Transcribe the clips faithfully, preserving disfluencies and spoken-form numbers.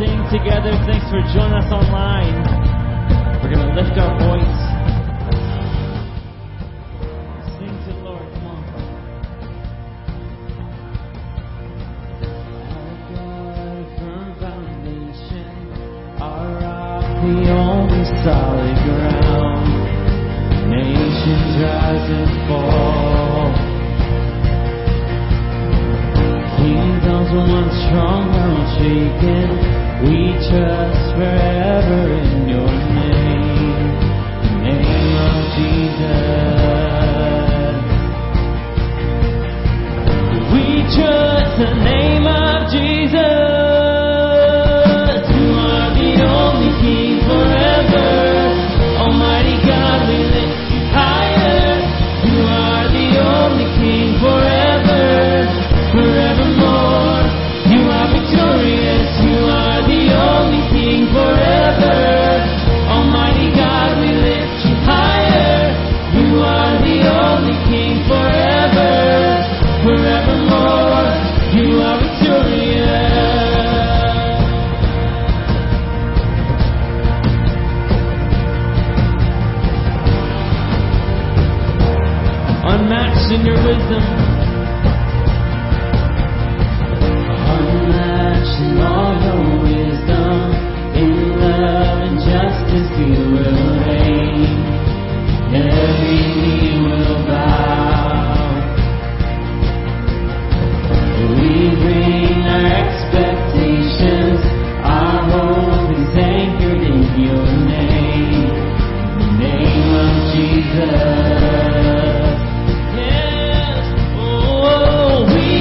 sing together. Thanks for joining us online. We're going to lift our voice. Solid ground, nations rise and fall. Kingdoms once strong, now shaken. We trust forever in your name, the name of Jesus. We trust the name of Jesus. In your wisdom, unmatched in all your wisdom, in love and justice you will reign. Every knee will bow. We bring our expectations. Our hope is anchored in your name, the name of Jesus.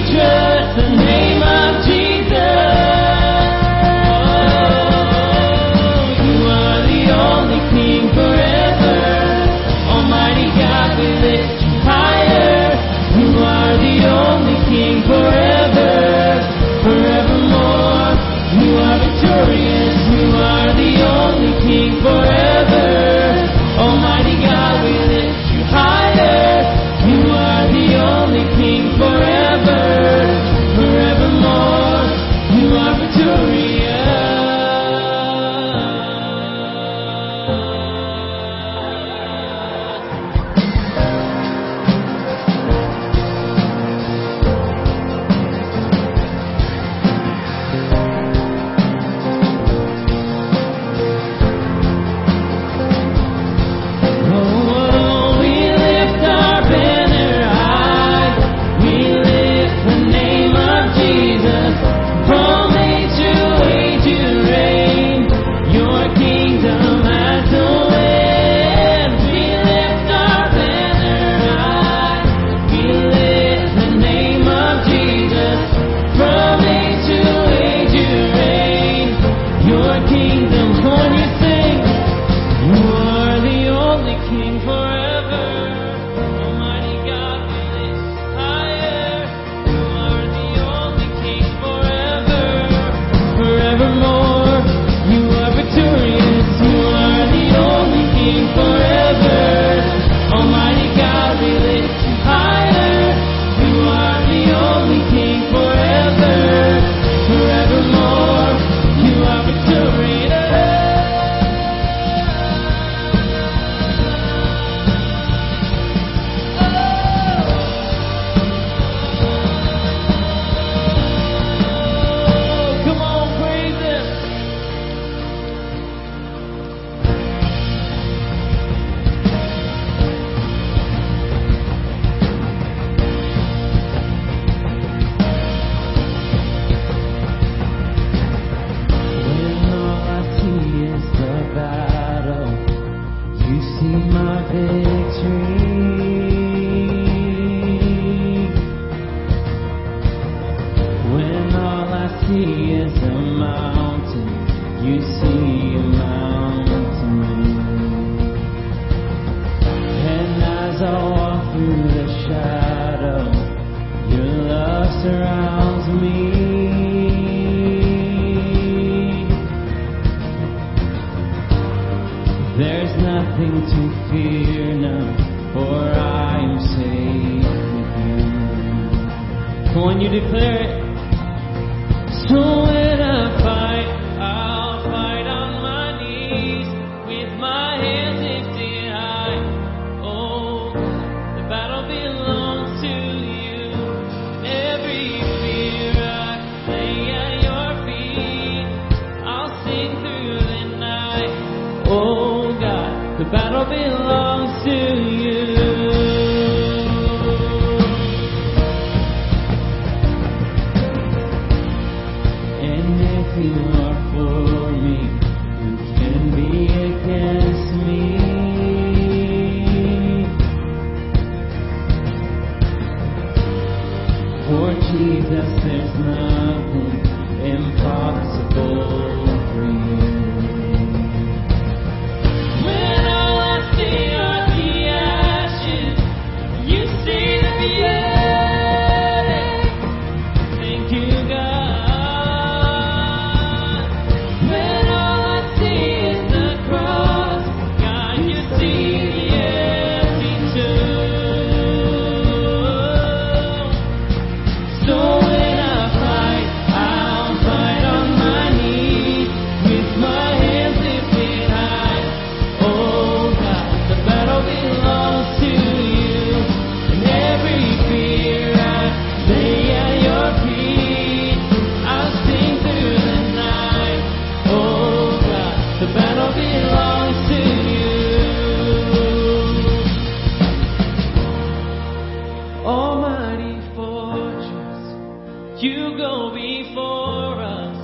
Just the name of Jesus. When you declare it, so when I fight, I The battle belongs to you. And if you are for me, who can be against me? For Jesus, there's nothing impossible for you. When all I see are the ashes, you see the beauty. Thank you, God. When all I see is the cross, God, you see the empty tomb. So when I fight, I'll fight on my knees with my hands lifted high. Oh God, the battle belongs to you. And every fear I lay at your feet. I'll sing through the night. Oh God, the battle belongs to you. Almighty fortress, you go before us.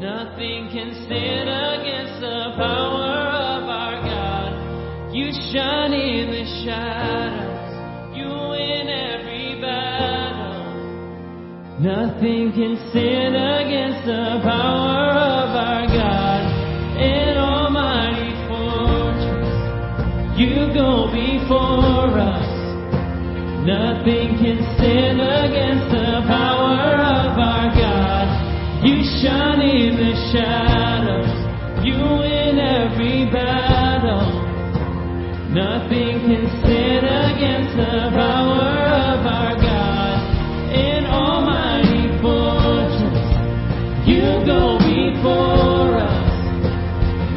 Nothing can stand against the power of our God. You shine in the shadows. You win every battle. Nothing can stand against the power of our God. An almighty fortress, you go before us. Nothing can stand against the power of our God. You shine in the shadows. You win every battle. Nothing can stand against the power of our God. In almighty fortress, you go before us.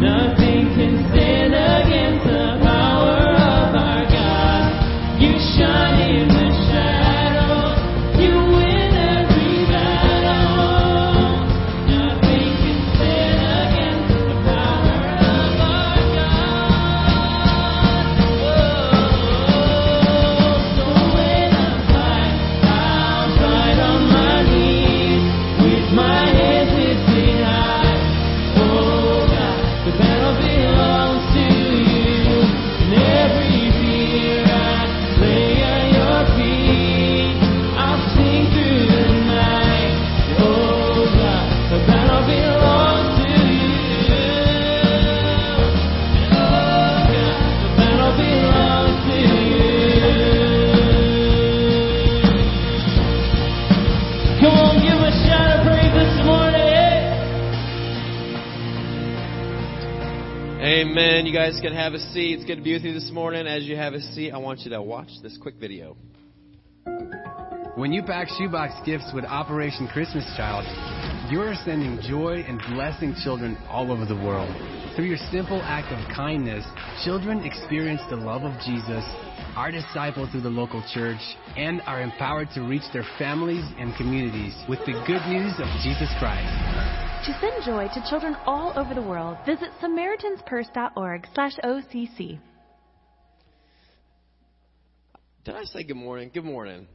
Nothing can stand against the power of our God. You shine in the shadows. You win every battle. Nothing can stand against the power of our God. Oh, so when I fight, I'll fight on my knees with my hands lifted high. Oh God, the battle belongs to you. And every fear I lay at your feet. I'll sing through the night. Oh God, the battle belongs to you. Oh God, the battle belongs to you. Come on, give him a shout of praise this morning. Amen. You guys can have a seat. It's good to be with you this morning. As you have a seat, I want you to watch this quick video. When you pack shoebox gifts with Operation Christmas Child, you're sending joy and blessing children all over the world. Through your simple act of kindness, children experience the love of Jesus, are discipled through the local church, and are empowered to reach their families and communities with the good news of Jesus Christ. To send joy to children all over the world, visit Samaritans Purse dot org slash O C C. Did I say good morning? Good morning.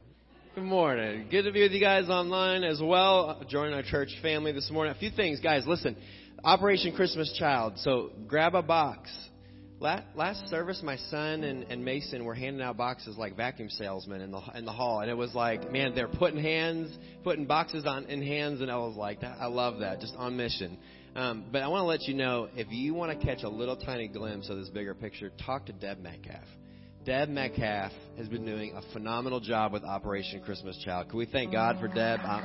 Good morning. Good to be with you guys online as well. Join our church family this morning. A few things, guys. Listen, Operation Christmas Child. So grab a box. La- Last service, my son and, and Mason were handing out boxes like vacuum salesmen in the in the hall, and it was like, man, they're putting hands, putting boxes on in hands, and I was like, that, I love that, just on mission. Um, but I want to let you know, if you want to catch a little tiny glimpse of this bigger picture, talk to Deb Metcalf. Deb Metcalf has been doing a phenomenal job with Operation Christmas Child. Can we thank God for Deb? Um,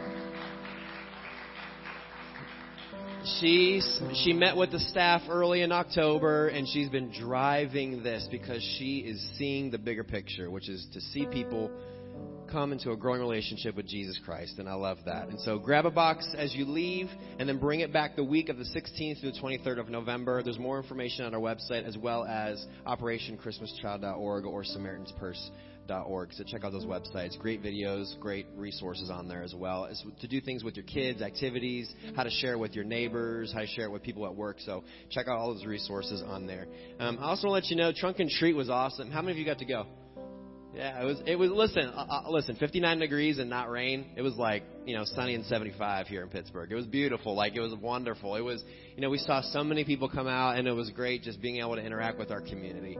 She's, she met with the staff early in October, and she's been driving this because she is seeing the bigger picture, which is to see people come into a growing relationship with Jesus Christ, and I love that. And so grab a box as you leave, and then bring it back the week of the sixteenth through the twenty-third of November. There's more information on our website, as well as Operation Christmas Child dot org or Samaritan's Purse. beatitudes dot org. So check out those websites. Great videos, great resources on there as well. It's to do things with your kids, activities, how to share it with your neighbors, how to share it with people at work. So check out all those resources on there. Um, I also want to let you know, Trunk and Treat was awesome. How many of you got to go? Yeah, it was, it was, listen, uh, listen, fifty-nine degrees and not rain. It was like, you know, sunny and seventy-five here in Pittsburgh. It was beautiful. Like, it was wonderful. It was, you know, we saw so many people come out, and it was great just being able to interact with our community.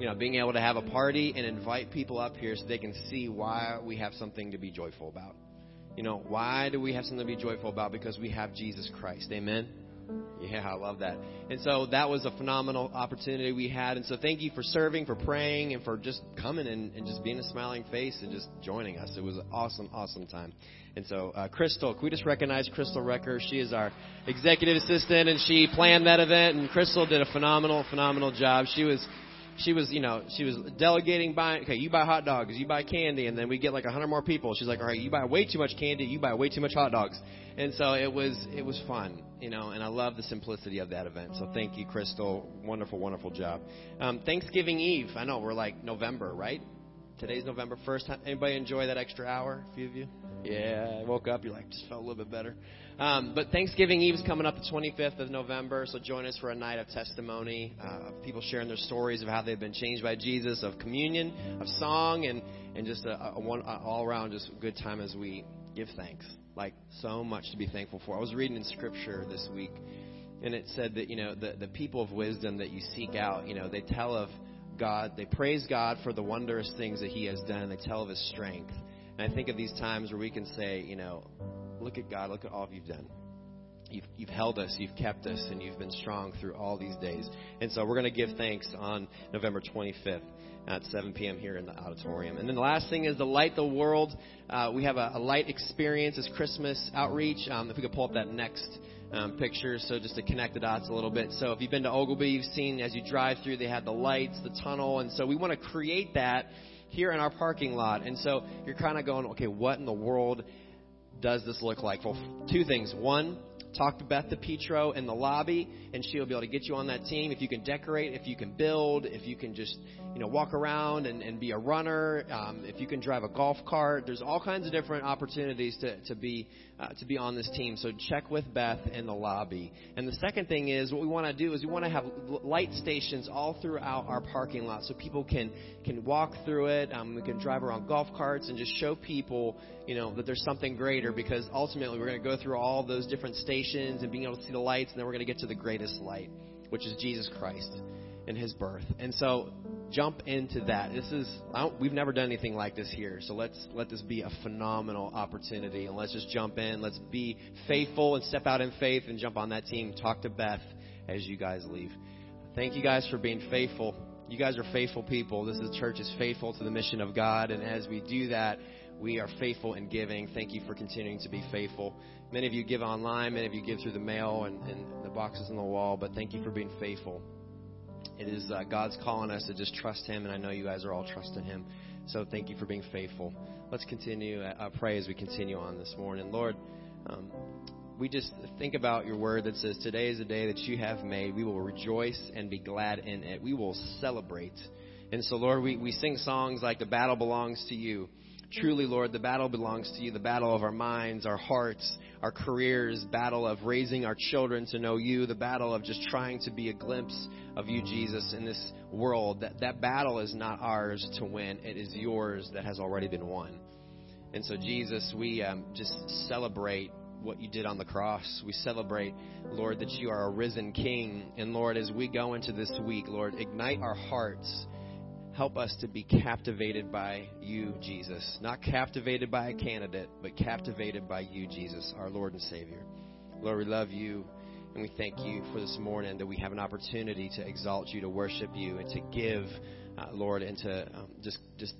You know, being able to have a party and invite people up here so they can see why we have something to be joyful about. You know, why do we have something to be joyful about? Because we have Jesus Christ. Amen. Yeah, I love that. And so that was a phenomenal opportunity we had. And so thank you for serving, for praying, and for just coming and, and just being a smiling face and just joining us. It was an awesome, awesome time. And so uh, Crystal, can we just recognize Crystal Wrecker? She is our executive assistant, and she planned that event. And Crystal did a phenomenal, phenomenal job. She was... She was, you know, she was delegating buying, okay, you buy hot dogs, you buy candy, and then we get like a hundred more people. She's like, all right, you buy way too much candy, you buy way too much hot dogs. And so it was, it was fun, you know, and I love the simplicity of that event. So thank you, Crystal. Wonderful, wonderful job. Um, Thanksgiving Eve. I know we're like November, right? Today's November first. Anybody enjoy that extra hour? A few of you? Yeah, I woke up. You're like, just felt a little bit better. Um, but Thanksgiving Eve is coming up the twenty-fifth of November, so join us for a night of testimony, uh, of people sharing their stories of how they've been changed by Jesus, of communion, of song, and, and just a, a one a all-around just good time as we give thanks. Like, so much to be thankful for. I was reading in Scripture this week, and it said that, you know, the, the people of wisdom that you seek out, you know, they tell of God, they praise God for the wondrous things that He has done. They tell of His strength. And I think of these times where we can say, you know, look at God, look at all You've done. You've, you've held us, You've kept us, and You've been strong through all these days. And so we're going to give thanks on November twenty-fifth at seven p.m. here in the auditorium. And then the last thing is to light the world. Uh, we have a, a light experience as Christmas outreach. Um, if we could pull up that next Um, pictures, so just to connect the dots a little bit. So if you've been to Ogleby, you've seen as you drive through, they had the lights, the tunnel, and so we want to create that here in our parking lot. And so you're kind of going, okay, what in the world does this look like? Well, two things. One, talk to Beth DiPietro in the lobby, and she'll be able to get you on that team. If you can decorate, if you can build, if you can just, you know, walk around and, and be a runner, um, if you can drive a golf cart, there's all kinds of different opportunities to, to be uh, to be on this team. So check with Beth in the lobby. And the second thing is what we want to do is we want to have light stations all throughout our parking lot so people can, can walk through it. Um, we can drive around golf carts and just show people, you know, that there's something greater, because ultimately we're going to go through all those different stations and being able to see the lights, and then we're going to get to the greatest light, which is Jesus Christ and His birth. And so jump into that. This is I don't, we've never done anything like this here, so let's let this be a phenomenal opportunity, and let's just jump in. Let's be faithful and step out in faith and jump on that team. Talk to Beth as you guys leave. Thank you guys for being faithful. You guys are faithful people. This is, church is faithful to the mission of God, and as we do that, we are faithful in giving. Thank you for continuing to be faithful. Many of you give online. Many of you give through the mail and, and the boxes on the wall. But thank you for being faithful. It is uh, God's calling us to just trust Him. And I know you guys are all trusting Him. So thank you for being faithful. Let's continue. Uh, pray as we continue on this morning. Lord, um, we just think about Your word that says, today is a day that You have made. We will rejoice and be glad in it. We will celebrate. And so, Lord, we, we sing songs like The Battle Belongs to You. Truly, Lord, the battle belongs to You, the battle of our minds, our hearts, our careers, battle of raising our children to know You, the battle of just trying to be a glimpse of You, Jesus, in this world. That, that battle is not ours to win. It is Yours that has already been won. And so, Jesus, we um, just celebrate what You did on the cross. We celebrate, Lord, that You are a risen King. And, Lord, as we go into this week, Lord, ignite our hearts. Help us to be captivated by You, Jesus. Not captivated by a candidate, but captivated by You, Jesus, our Lord and Savior. Lord, we love You, and we thank You for this morning that we have an opportunity to exalt You, to worship You, and to give, uh, Lord, and to um, just just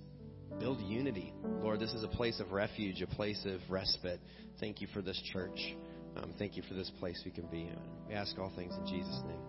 build unity. Lord, this is a place of refuge, a place of respite. Thank You for this church. Um, thank You for this place we can be in. We ask all things in Jesus' name.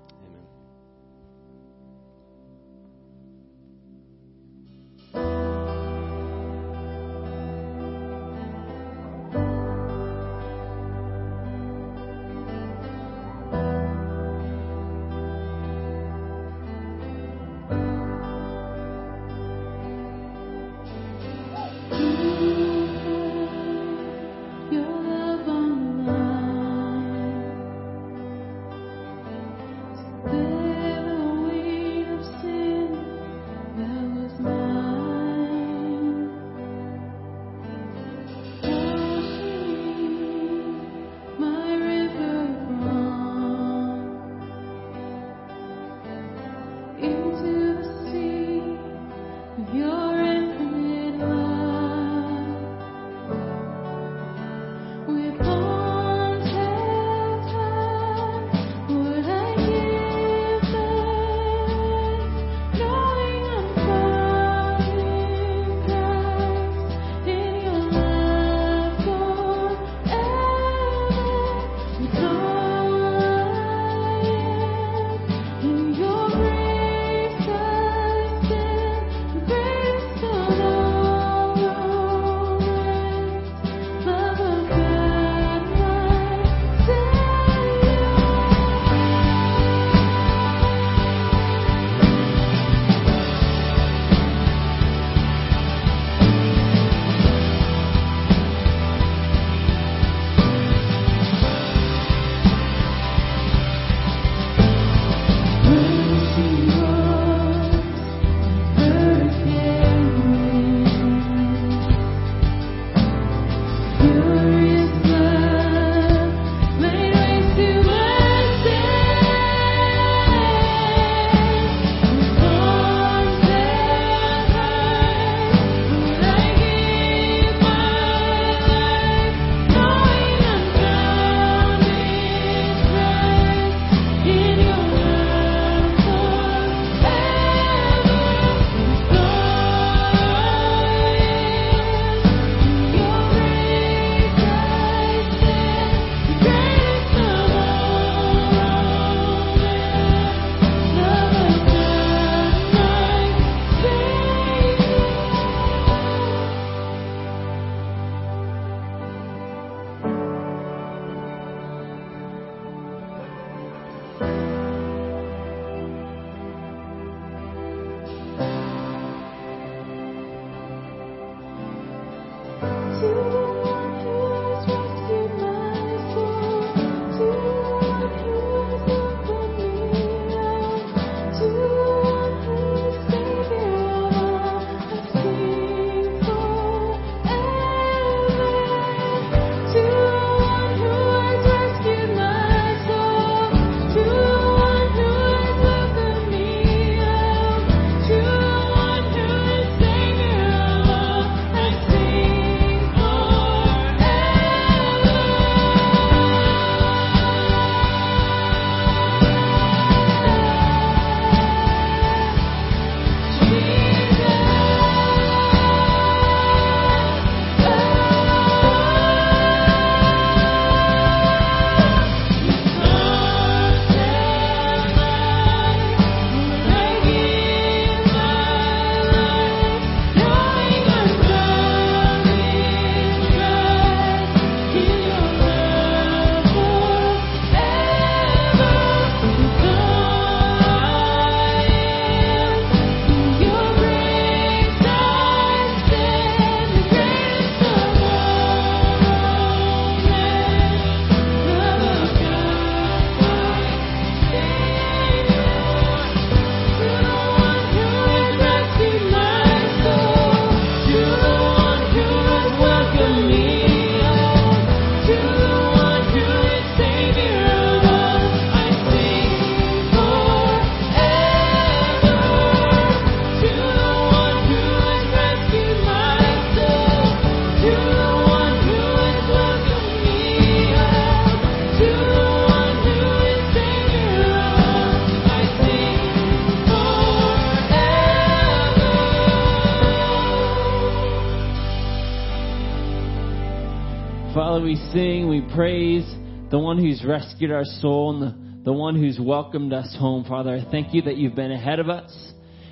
We sing, we praise the one who's rescued our soul and the, the one who's welcomed us home. Father, I thank you that you've been ahead of us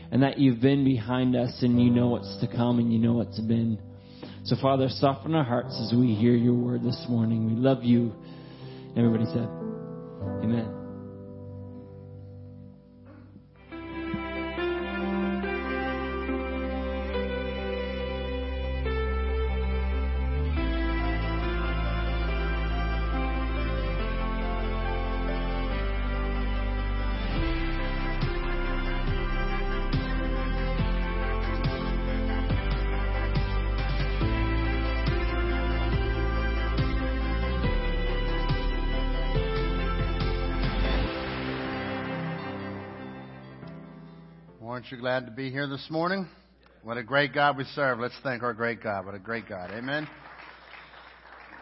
and that you've been behind us, and you know what's to come and you know what's been. So, Father, soften our hearts as we hear your word this morning. We love you. Everybody said, amen. Aren't you glad to be here this morning? What a great God we serve. Let's thank our great God. What a great God. Amen.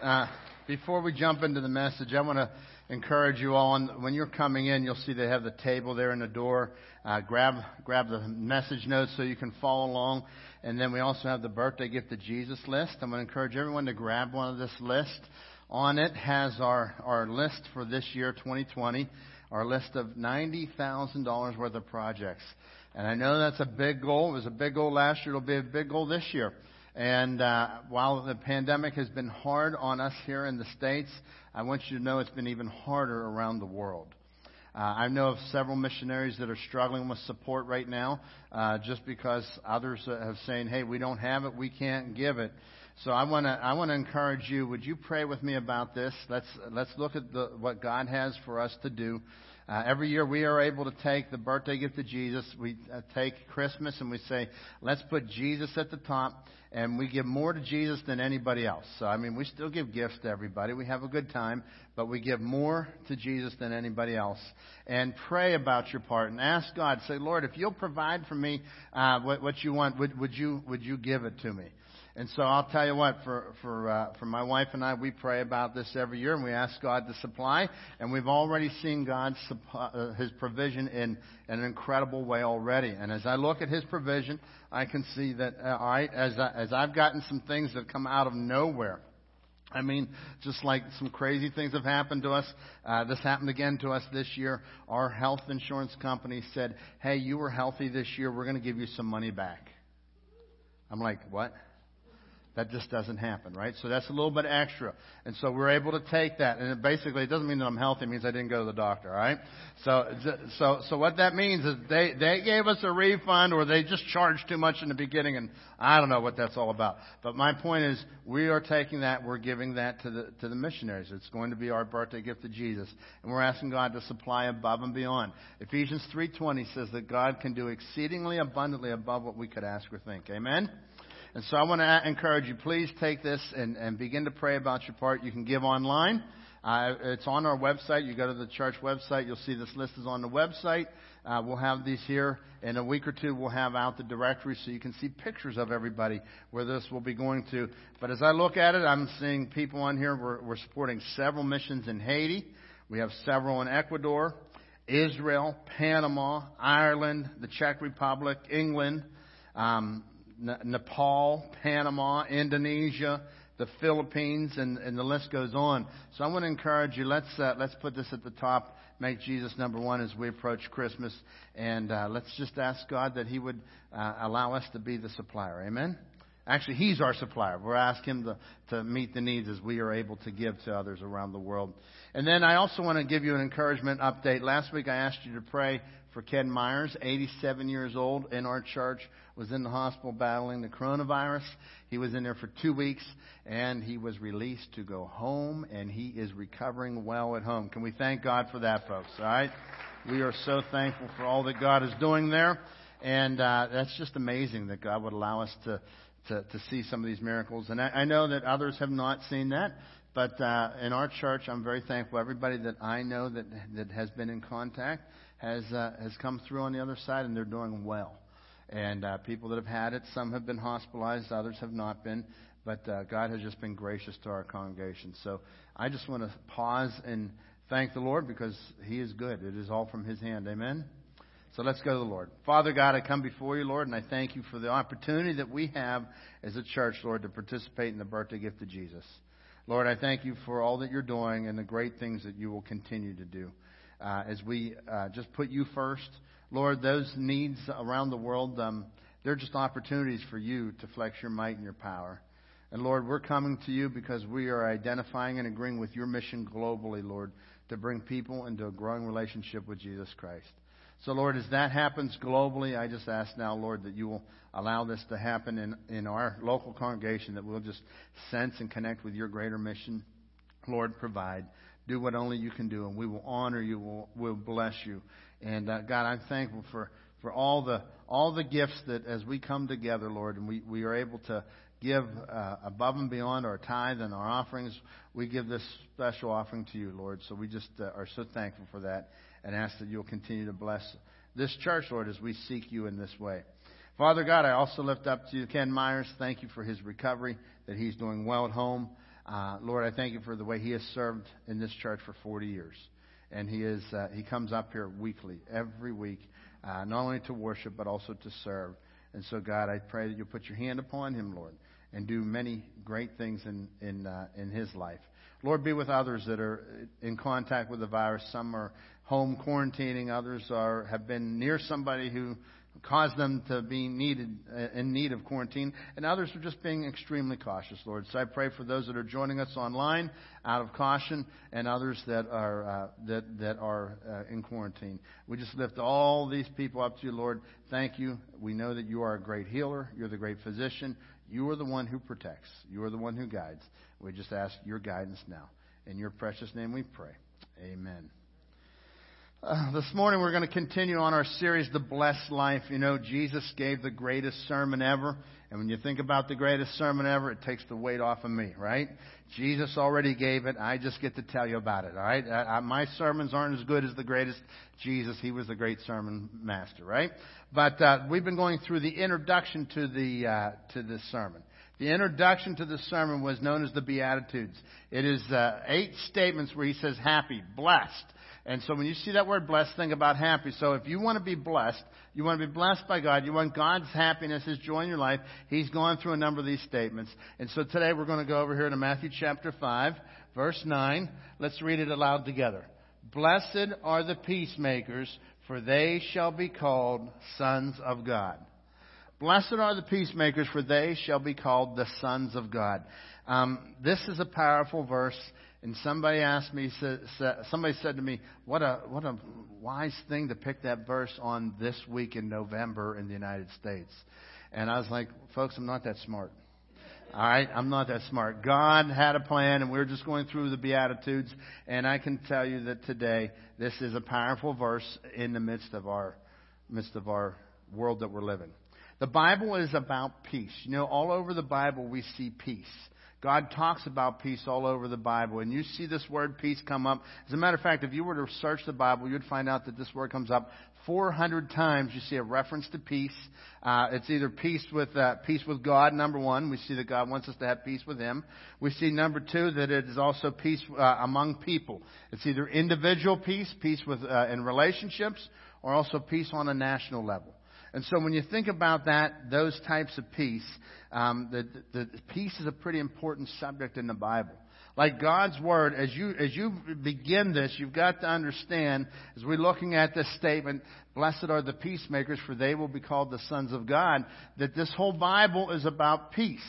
Uh, before we jump into the message, I want to encourage you all. On, when you're coming in, you'll see they have the table there in the door. Uh, grab grab the message notes so you can follow along. And then we also have the birthday gift of Jesus list. I'm going to encourage everyone to grab one of this list. On it has our, our list for this year, twenty twenty, our list of ninety thousand dollars worth of projects. And I know that's a big goal. It was a big goal last year. It'll be a big goal this year. And uh, while the pandemic has been hard on us here in the States, I want you to know it's been even harder around the world. Uh, I know of several missionaries that are struggling with support right now uh, just because others have saying, hey, we don't have it, we can't give it. So I want to I want to encourage you. Would you pray with me about this? Let's let's look at the, what God has for us to do. Uh, every year we are able to take the birthday gift of Jesus. We uh, take Christmas and we say, let's put Jesus at the top, and we give more to Jesus than anybody else. So I mean, we still give gifts to everybody. We have a good time, but we give more to Jesus than anybody else. And pray about your part and ask God. Say, Lord, if you'll provide for me uh, what, what you want, would, would you would you give it to me? And so I'll tell you what, for for uh, for my wife and I, we pray about this every year, and we ask God to supply. And we've already seen God's uh, His provision in, in an incredible way already. And as I look at His provision, I can see that uh, I, as I, as I've gotten some things that come out of nowhere. I mean, just like some crazy things have happened to us. Uh, this happened again to us this year. Our health insurance company said, "Hey, you were healthy this year. We're going to give you some money back." I'm like, what? That just doesn't happen, right? So that's a little bit extra. And so we're able to take that. And it basically, it doesn't mean that I'm healthy. It means I didn't go to the doctor, all right? So so, so what that means is they, they gave us a refund, or they just charged too much in the beginning, and I don't know what that's all about. But my point is, we are taking that. We're giving that to the to the missionaries. It's going to be our birthday gift to Jesus. And we're asking God to supply above and beyond. Ephesians three twenty says that God can do exceedingly abundantly above what we could ask or think. Amen? And so I want to encourage you, please take this and, and begin to pray about your part. You can give online. Uh, it's on our website. You go to the church website. You'll see this list is on the website. Uh, we'll have these here. In a week or two, we'll have out the directory so you can see pictures of everybody where this will be going to. But as I look at it, I'm seeing people on here. We're, we're supporting several missions in Haiti. We have several in Ecuador, Israel, Panama, Ireland, the Czech Republic, England, um Nepal, Panama, Indonesia, the Philippines, and, and the list goes on. So I want to encourage you, let's uh, let's put this at the top, make Jesus number one as we approach Christmas, and uh, let's just ask God that He would uh, allow us to be the supplier. Amen? Actually, He's our supplier. We're asking Him to, to meet the needs as we are able to give to others around the world. And then I also want to give you an encouragement update. Last week I asked you to pray for Ken Myers, eighty-seven years old, in our church, was in the hospital battling the coronavirus. He was in there for two weeks, and he was released to go home, and he is recovering well at home. Can we thank God for that, folks? All right? We are so thankful for all that God is doing there, and uh, that's just amazing that God would allow us to, to, to see some of these miracles. And I, I know that others have not seen that. But uh, in our church, I'm very thankful. Everybody that I know that that has been in contact has uh, has come through on the other side, and they're doing well. And uh, people that have had it, some have been hospitalized, others have not been. But uh, God has just been gracious to our congregation. So I just want to pause and thank the Lord, because He is good. It is all from His hand. Amen? So let's go to the Lord. Father God, I come before you, Lord, and I thank you for the opportunity that we have as a church, Lord, to participate in the birthday gift of Jesus. Lord, I thank you for all that you're doing and the great things that you will continue to do. Uh, as we uh, just put you first, Lord, those needs around the world, um, they're just opportunities for you to flex your might and your power. And Lord, we're coming to you because we are identifying and agreeing with your mission globally, Lord, to bring people into a growing relationship with Jesus Christ. So, Lord, as that happens globally, I just ask now, Lord, that you will allow this to happen in, in our local congregation, that we'll just sense and connect with your greater mission. Lord, provide. Do what only you can do, and we will honor you. We'll, we'll bless you. And, uh, God, I'm thankful for, for all the all the gifts that as we come together, Lord, and we, we are able to give uh, above and beyond our tithe and our offerings, we give this special offering to you, Lord. So we just uh, are so thankful for that, and ask that you'll continue to bless this church, Lord, as we seek you in this way. Father God, I also lift up to you Ken Myers. Thank you for his recovery, that he's doing well at home. Uh, Lord, I thank you for the way he has served in this church for forty years. And he is uh, he comes up here weekly, every week, uh, not only to worship, but also to serve. And so, God, I pray that you'll put your hand upon him, Lord, and do many great things in in, uh, in his life. Lord, be with others that are in contact with the virus. Some are home quarantining. Others are have been near somebody who caused them to be needed uh, in need of quarantine, and others are just being extremely cautious, Lord. So I pray for those that are joining us online out of caution, and others that are uh, that that are uh, in quarantine. We just lift all these people up to you, Lord. Thank you. We know that you are a great healer. You're the great physician. You are the one who protects. You are the one who guides. We just ask your guidance now. In your precious name we pray. Amen. Uh, this morning we're going to continue on our series, The Blessed Life. You know, Jesus gave the greatest sermon ever. And when you think about the greatest sermon ever, it takes the weight off of me, right? Jesus already gave it. I just get to tell you about it, all right? I, I, my sermons aren't as good as the greatest Jesus. He was the great sermon master, right? But uh, we've been going through the introduction to the uh, to this sermon. The introduction to the sermon was known as the Beatitudes. It is uh, eight statements where he says happy, blessed. And so when you see that word blessed, think about happy. So if you want to be blessed, you want to be blessed by God, you want God's happiness, His joy in your life, He's gone through a number of these statements. And so today we're going to go over here to Matthew chapter five, verse nine. Let's read it aloud together. Blessed are the peacemakers, for they shall be called sons of God. Blessed are the peacemakers, for they shall be called the sons of God. Um, this is a powerful verse. And somebody asked me, somebody said to me, what a what a wise thing to pick that verse on this week in November in the United States. And I was like, folks, I'm not that smart. All right, I'm not that smart. God had a plan, and we were just going through the Beatitudes. And I can tell you that today, this is a powerful verse in the midst of our midst of our world that we're living. The Bible is about peace. You know, all over the Bible we see peace. God talks about peace all over the Bible, and you see this word peace come up. As a matter of fact, if you were to search the Bible, you'd find out that this word comes up four hundred times. You see a reference to peace. Uh, it's either peace with uh, peace with God, number one. We see that God wants us to have peace with Him. We see, number two, that it is also peace uh, among people. It's either individual peace, peace with uh, in relationships, or also peace on a national level. And so when you think about that, those types of peace, um, the, the, the peace is a pretty important subject in the Bible. Like God's Word, as you as you begin this, you've got to understand, as we're looking at this statement, blessed are the peacemakers, for they will be called the sons of God, that this whole Bible is about peace.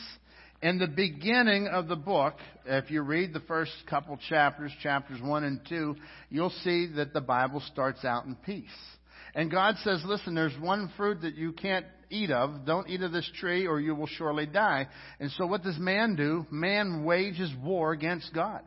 In the beginning of the book, if you read the first couple chapters, chapters one and two, you'll see that the Bible starts out in peace. And God says, listen, there's one fruit that you can't eat of. Don't eat of this tree or you will surely die. And so what does man do? Man wages war against God.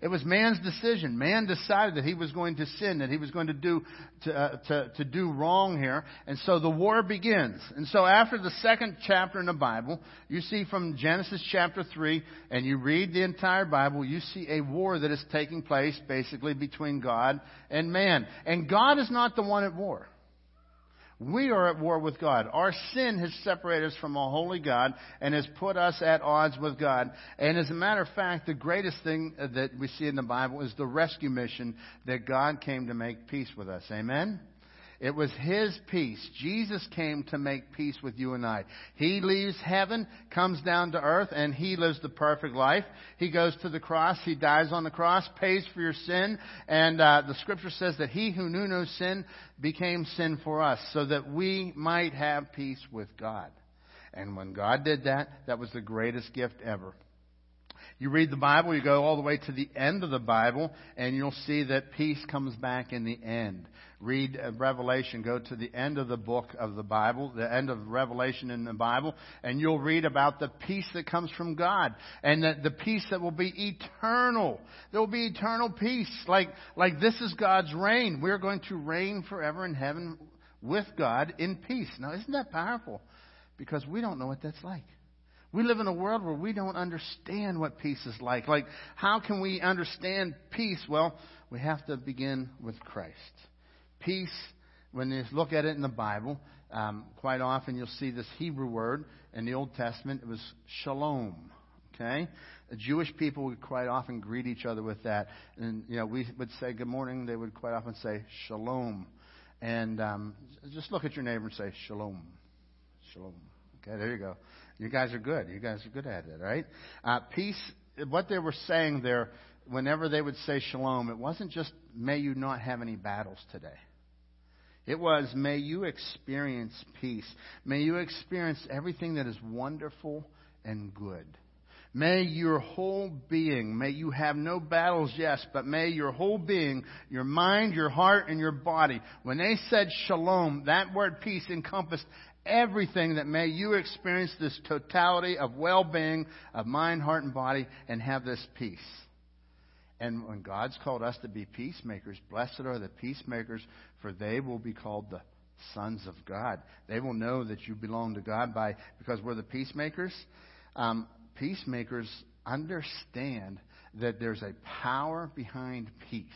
It was man's decision. Man decided that he was going to sin, that he was going to do to, uh, to, to do wrong here. And so the war begins. And so after the second chapter in the Bible, you see from Genesis chapter three, and you read the entire Bible, you see a war that is taking place basically between God and man. And God is not the one at war. We are at war with God. Our sin has separated us from a holy God and has put us at odds with God. And as a matter of fact, the greatest thing that we see in the Bible is the rescue mission that God came to make peace with us. Amen? It was His peace. Jesus came to make peace with you and I. He leaves heaven, comes down to earth, and He lives the perfect life. He goes to the cross. He dies on the cross, pays for your sin. And uh, the Scripture says that He who knew no sin became sin for us so that we might have peace with God. And when God did that, that was the greatest gift ever. You read the Bible, you go all the way to the end of the Bible, and you'll see that peace comes back in the end. Read Revelation, go to the end of the book of the Bible, the end of Revelation in the Bible, and you'll read about the peace that comes from God, and the, the peace that will be eternal. There will be eternal peace, like, like this is God's reign. We're going to reign forever in heaven with God in peace. Now, isn't that powerful? Because we don't know what that's like. We live in a world where we don't understand what peace is like. Like, how can we understand peace? Well, we have to begin with Christ. Peace When you look at it in the Bible, um, quite often you'll see this Hebrew word in the Old Testament. It was shalom. Okay, the Jewish people would quite often greet each other with that, and you know we would say good morning. They would quite often say shalom, and um, just look at your neighbor and say shalom, shalom. Okay, there you go. You guys are good. You guys are good at it, right? Uh, peace. What they were saying there, whenever they would say shalom, it wasn't just may you not have any battles today. It was may you experience peace. May you experience everything that is wonderful and good. May your whole being, may you have no battles, yes, but may your whole being, your mind, your heart, and your body. When they said shalom, that word peace encompassed everything that may you experience this totality of well-being of mind, heart, and body and have this peace. And when God's called us to be peacemakers, blessed are the peacemakers, for they will be called the sons of God. They will know that you belong to God by because we're the peacemakers. Um, Peacemakers understand that there's a power behind peace.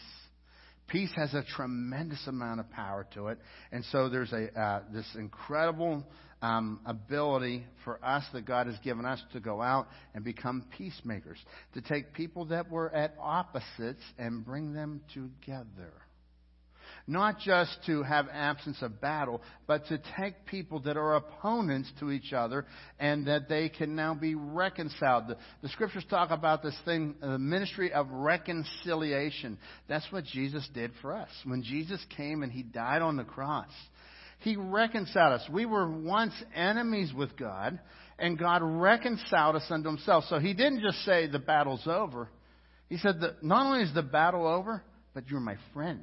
Peace has a tremendous amount of power to it. And so there's a uh, this incredible um, ability for us that God has given us to go out and become peacemakers, to take people that were at opposites and bring them together. Not just to have absence of battle, but to take people that are opponents to each other and that they can now be reconciled. The, the scriptures talk about this thing, the ministry of reconciliation. That's what Jesus did for us. When Jesus came and He died on the cross, He reconciled us. We were once enemies with God, and God reconciled us unto Himself. So He didn't just say the battle's over. He said that not only is the battle over, but you're my friend.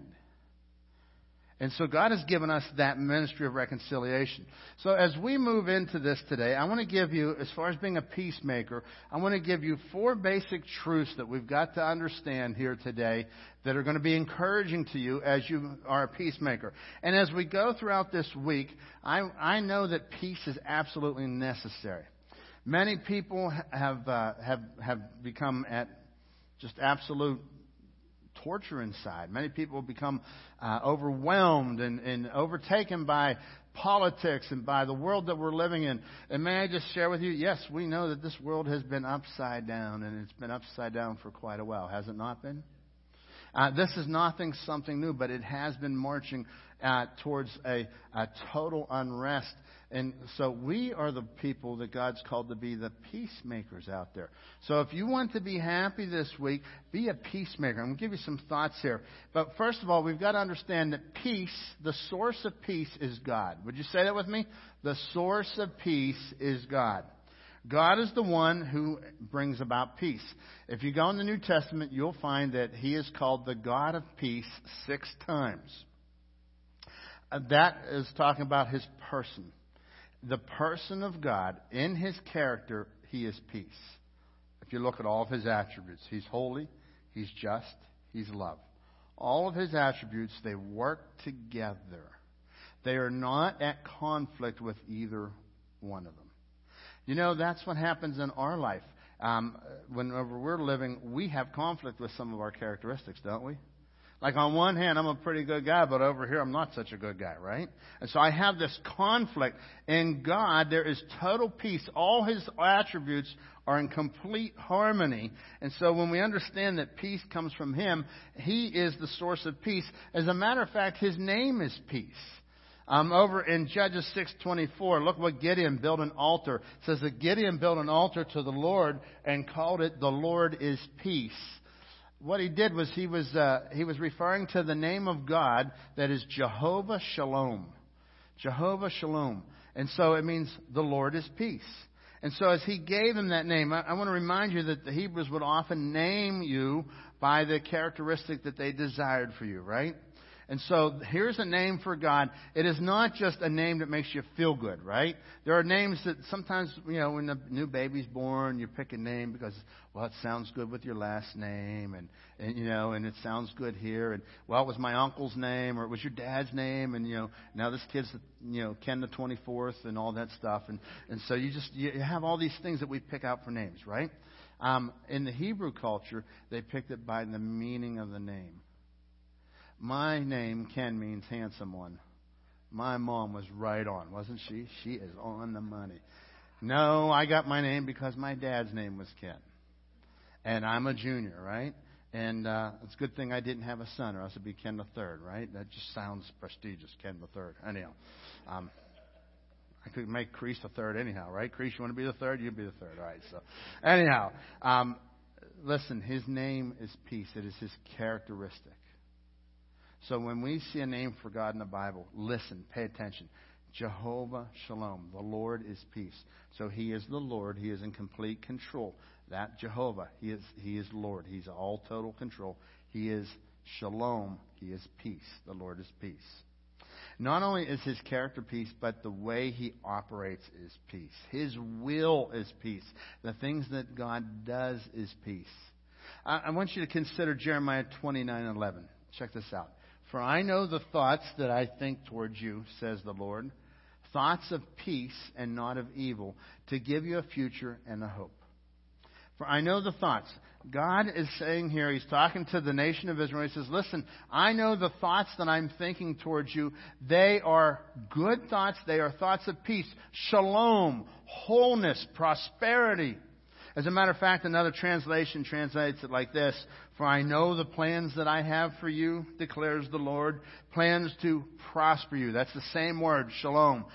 And so God has given us that ministry of reconciliation. So as we move into this today, I want to give you, as far as being a peacemaker, I want to give you four basic truths that we've got to understand here today that are going to be encouraging to you as you are a peacemaker. And as we go throughout this week, I, I know that peace is absolutely necessary. Many people have, uh, have, have become at just absolute torture inside. Many people become uh, overwhelmed and, and overtaken by politics and by the world that we're living in. And may I just share with you, yes, we know that this world has been upside down, and it's been upside down for quite a while. Has it not been? Uh, this is nothing, something new, but it has been marching uh, towards a, a total unrest. And so we are the people that God's called to be the peacemakers out there. So if you want to be happy this week, be a peacemaker. I'm going to give you some thoughts here. But first of all, we've got to understand that peace, the source of peace is God. Would you say that with me? The source of peace is God. God is the one who brings about peace. If you go in the New Testament, you'll find that He is called the God of peace six times. That is talking about His person. The person of God, in His character, He is peace. If you look at all of His attributes, He's holy, He's just, He's love. All of His attributes, they work together. They are not at conflict with either one of them. You know, that's what happens in our life. Um, whenever we're living, we have conflict with some of our characteristics, don't we? Like on one hand, I'm a pretty good guy, but over here, I'm not such a good guy, right? And so I have this conflict. In God, there is total peace. All His attributes are in complete harmony. And so when we understand that peace comes from Him, He is the source of peace. As a matter of fact, His name is peace. Um, over in Judges six twenty-four, look what Gideon built an altar. It says that Gideon built an altar to the Lord and called it, "The Lord is peace." What he did was he was uh, he was referring to the name of God that is Jehovah Shalom. Jehovah Shalom. And so it means the Lord is peace. And so as he gave him that name, I, I want to remind you that the Hebrews would often name you by the characteristic that they desired for you, right? And so here's a name for God. It is not just a name that makes you feel good, right? There are names that sometimes, you know, when a new baby's born, you pick a name because, well, it sounds good with your last name, and, and you know, and it sounds good here. And, well, it was my uncle's name, or it was your dad's name, and, you know, now this kid's, you know, Ken the twenty-fourth and all that stuff. And, and so you just you have all these things that we pick out for names, right? Um, in the Hebrew culture, they picked it by the meaning of the name. My name, Ken, means handsome one. My mom was right on, wasn't she? She is on the money. No, I got my name because my dad's name was Ken. And I'm a junior, right? And uh, it's a good thing I didn't have a son, or else it'd be Ken the Third, right? That just sounds prestigious, Ken the Third. Anyhow, um, I could make Crease the Third anyhow, right? Crease, you want to be the third? You'd be the third, all right? So, anyhow, um, listen, his name is peace. It is his characteristic. So when we see a name for God in the Bible, listen, pay attention. Jehovah Shalom, the Lord is peace. So He is the Lord. He is in complete control. That Jehovah, He is He is Lord. He's all total control. He is Shalom. He is peace. The Lord is peace. Not only is His character peace, but the way He operates is peace. His will is peace. The things that God does is peace. I, I want you to consider Jeremiah twenty-nine eleven. Check this out. For I know the thoughts that I think towards you, says the Lord, thoughts of peace and not of evil, to give you a future and a hope. For I know the thoughts. God is saying here, He's talking to the nation of Israel. He says, listen, I know the thoughts that I'm thinking towards you. They are good thoughts. They are thoughts of peace, shalom, wholeness, prosperity. As a matter of fact, another translation translates it like this. For I know the plans that I have for you, declares the Lord, plans to prosper you. That's the same word, shalom.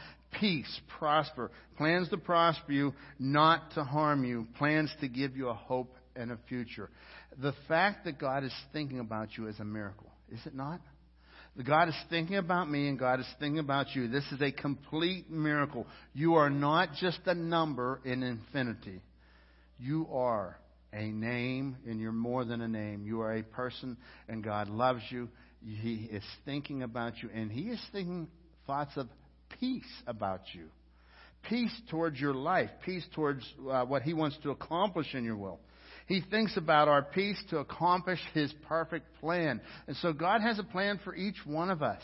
Peace, prosper. Plans to prosper you, not to harm you. Plans to give you a hope and a future. The fact that God is thinking about you is a miracle, is it not? God is thinking about me and God is thinking about you. This is a complete miracle. You are not just a number in infinity. You are a name, and you're more than a name. You are a person, and God loves you. He is thinking about you, and He is thinking thoughts of peace about you. Peace towards your life. Peace towards uh, what He wants to accomplish in your will. He thinks about our peace to accomplish His perfect plan. And so God has a plan for each one of us.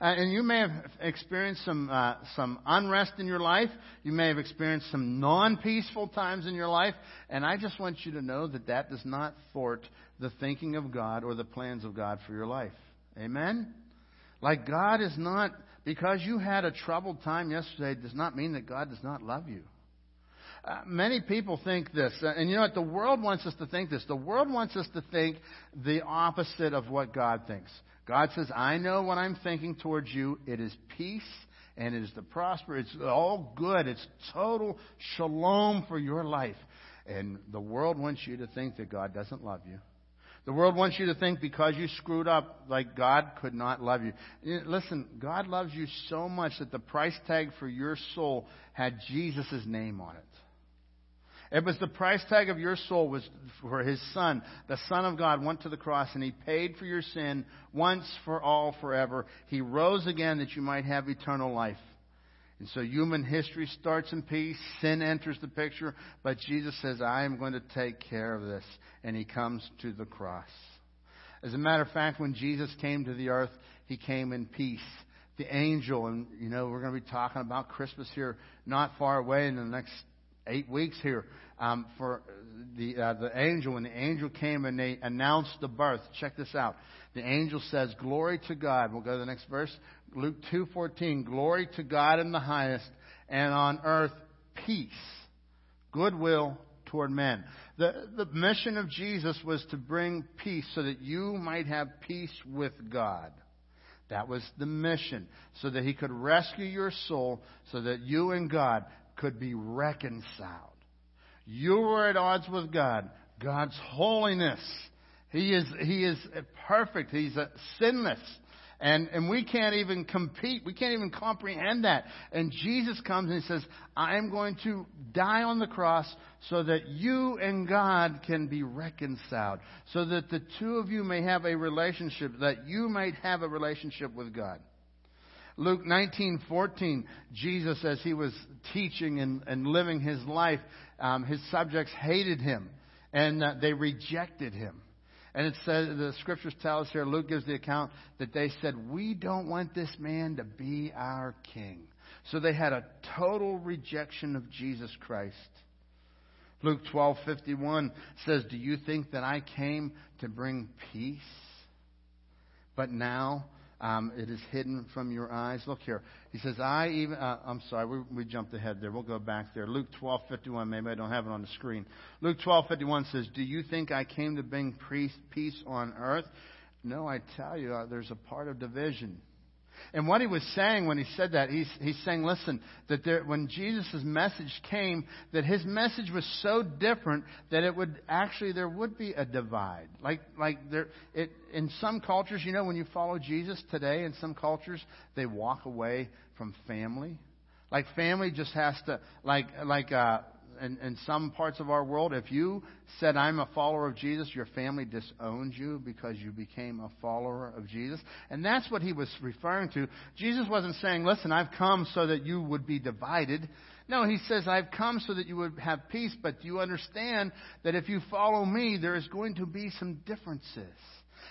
Uh, and you may have experienced some uh, some unrest in your life. You may have experienced some non-peaceful times in your life. And I just want you to know that that does not thwart the thinking of God or the plans of God for your life. Amen? Like God is not... Because you had a troubled time yesterday does not mean that God does not love you. Uh, many people think this. Uh, and you know what? The world wants us to think this. The world wants us to think the opposite of what God thinks. God says, I know what I'm thinking towards you. It is peace and it is to prosper. It's all good. It's total shalom for your life. And the world wants you to think that God doesn't love you. The world wants you to think because you screwed up, like God could not love you. Listen, God loves you so much that the price tag for your soul had Jesus' name on it. It was the price tag of your soul was for His Son. The Son of God went to the cross and He paid for your sin once for all forever. He rose again that you might have eternal life. And so human history starts in peace. Sin enters the picture. But Jesus says, I am going to take care of this. And He comes to the cross. As a matter of fact, when Jesus came to the earth, He came in peace. The angel, and you know, we're going to be talking about Christmas here not far away in the next eight weeks here. Um, for the uh, the angel, when the angel came and they announced the birth, check this out. The angel says, glory to God. We'll go to the next verse. Luke two fourteen, glory to God in the highest, and on earth peace, goodwill toward men. The, the mission of Jesus was to bring peace so that you might have peace with God. That was the mission, so that He could rescue your soul, so that you and God could be reconciled. You were at odds with God, God's holiness. He is, He is perfect. He's sinless. And and we can't even compete. We can't even comprehend that. And Jesus comes and He says, I am going to die on the cross so that you and God can be reconciled. So that the two of you may have a relationship, that you might have a relationship with God. Luke nineteen fourteen, Jesus, as He was teaching and, and living His life, um, His subjects hated Him. And uh, they rejected Him. And it says, the scriptures tell us here, Luke gives the account, that they said, we don't want this man to be our king. So they had a total rejection of Jesus Christ. Luke twelve fifty-one says, do you think that I came to bring peace? But now, Um, it is hidden from your eyes. Look here. He says, I even, uh, I'm sorry, we, we jumped ahead there. We'll go back there. Luke twelve fifty-one. Maybe I don't have it on the screen. Luke twelve fifty-one says, do you think I came to bring peace on earth? No, I tell you, uh, there's a part of division. And what he was saying when he said that, he's, he's saying, listen, that there, when Jesus' message came, that his message was so different that it would actually, there would be a divide. Like, like there, it, in some cultures, you know, when you follow Jesus today, in some cultures, they walk away from family. Like family just has to, like, like, uh, In, in some parts of our world, if you said, I'm a follower of Jesus, your family disowned you because you became a follower of Jesus. And that's what he was referring to. Jesus wasn't saying, listen, I've come so that you would be divided. No, he says, I've come so that you would have peace, but you understand that if you follow me, there is going to be some differences.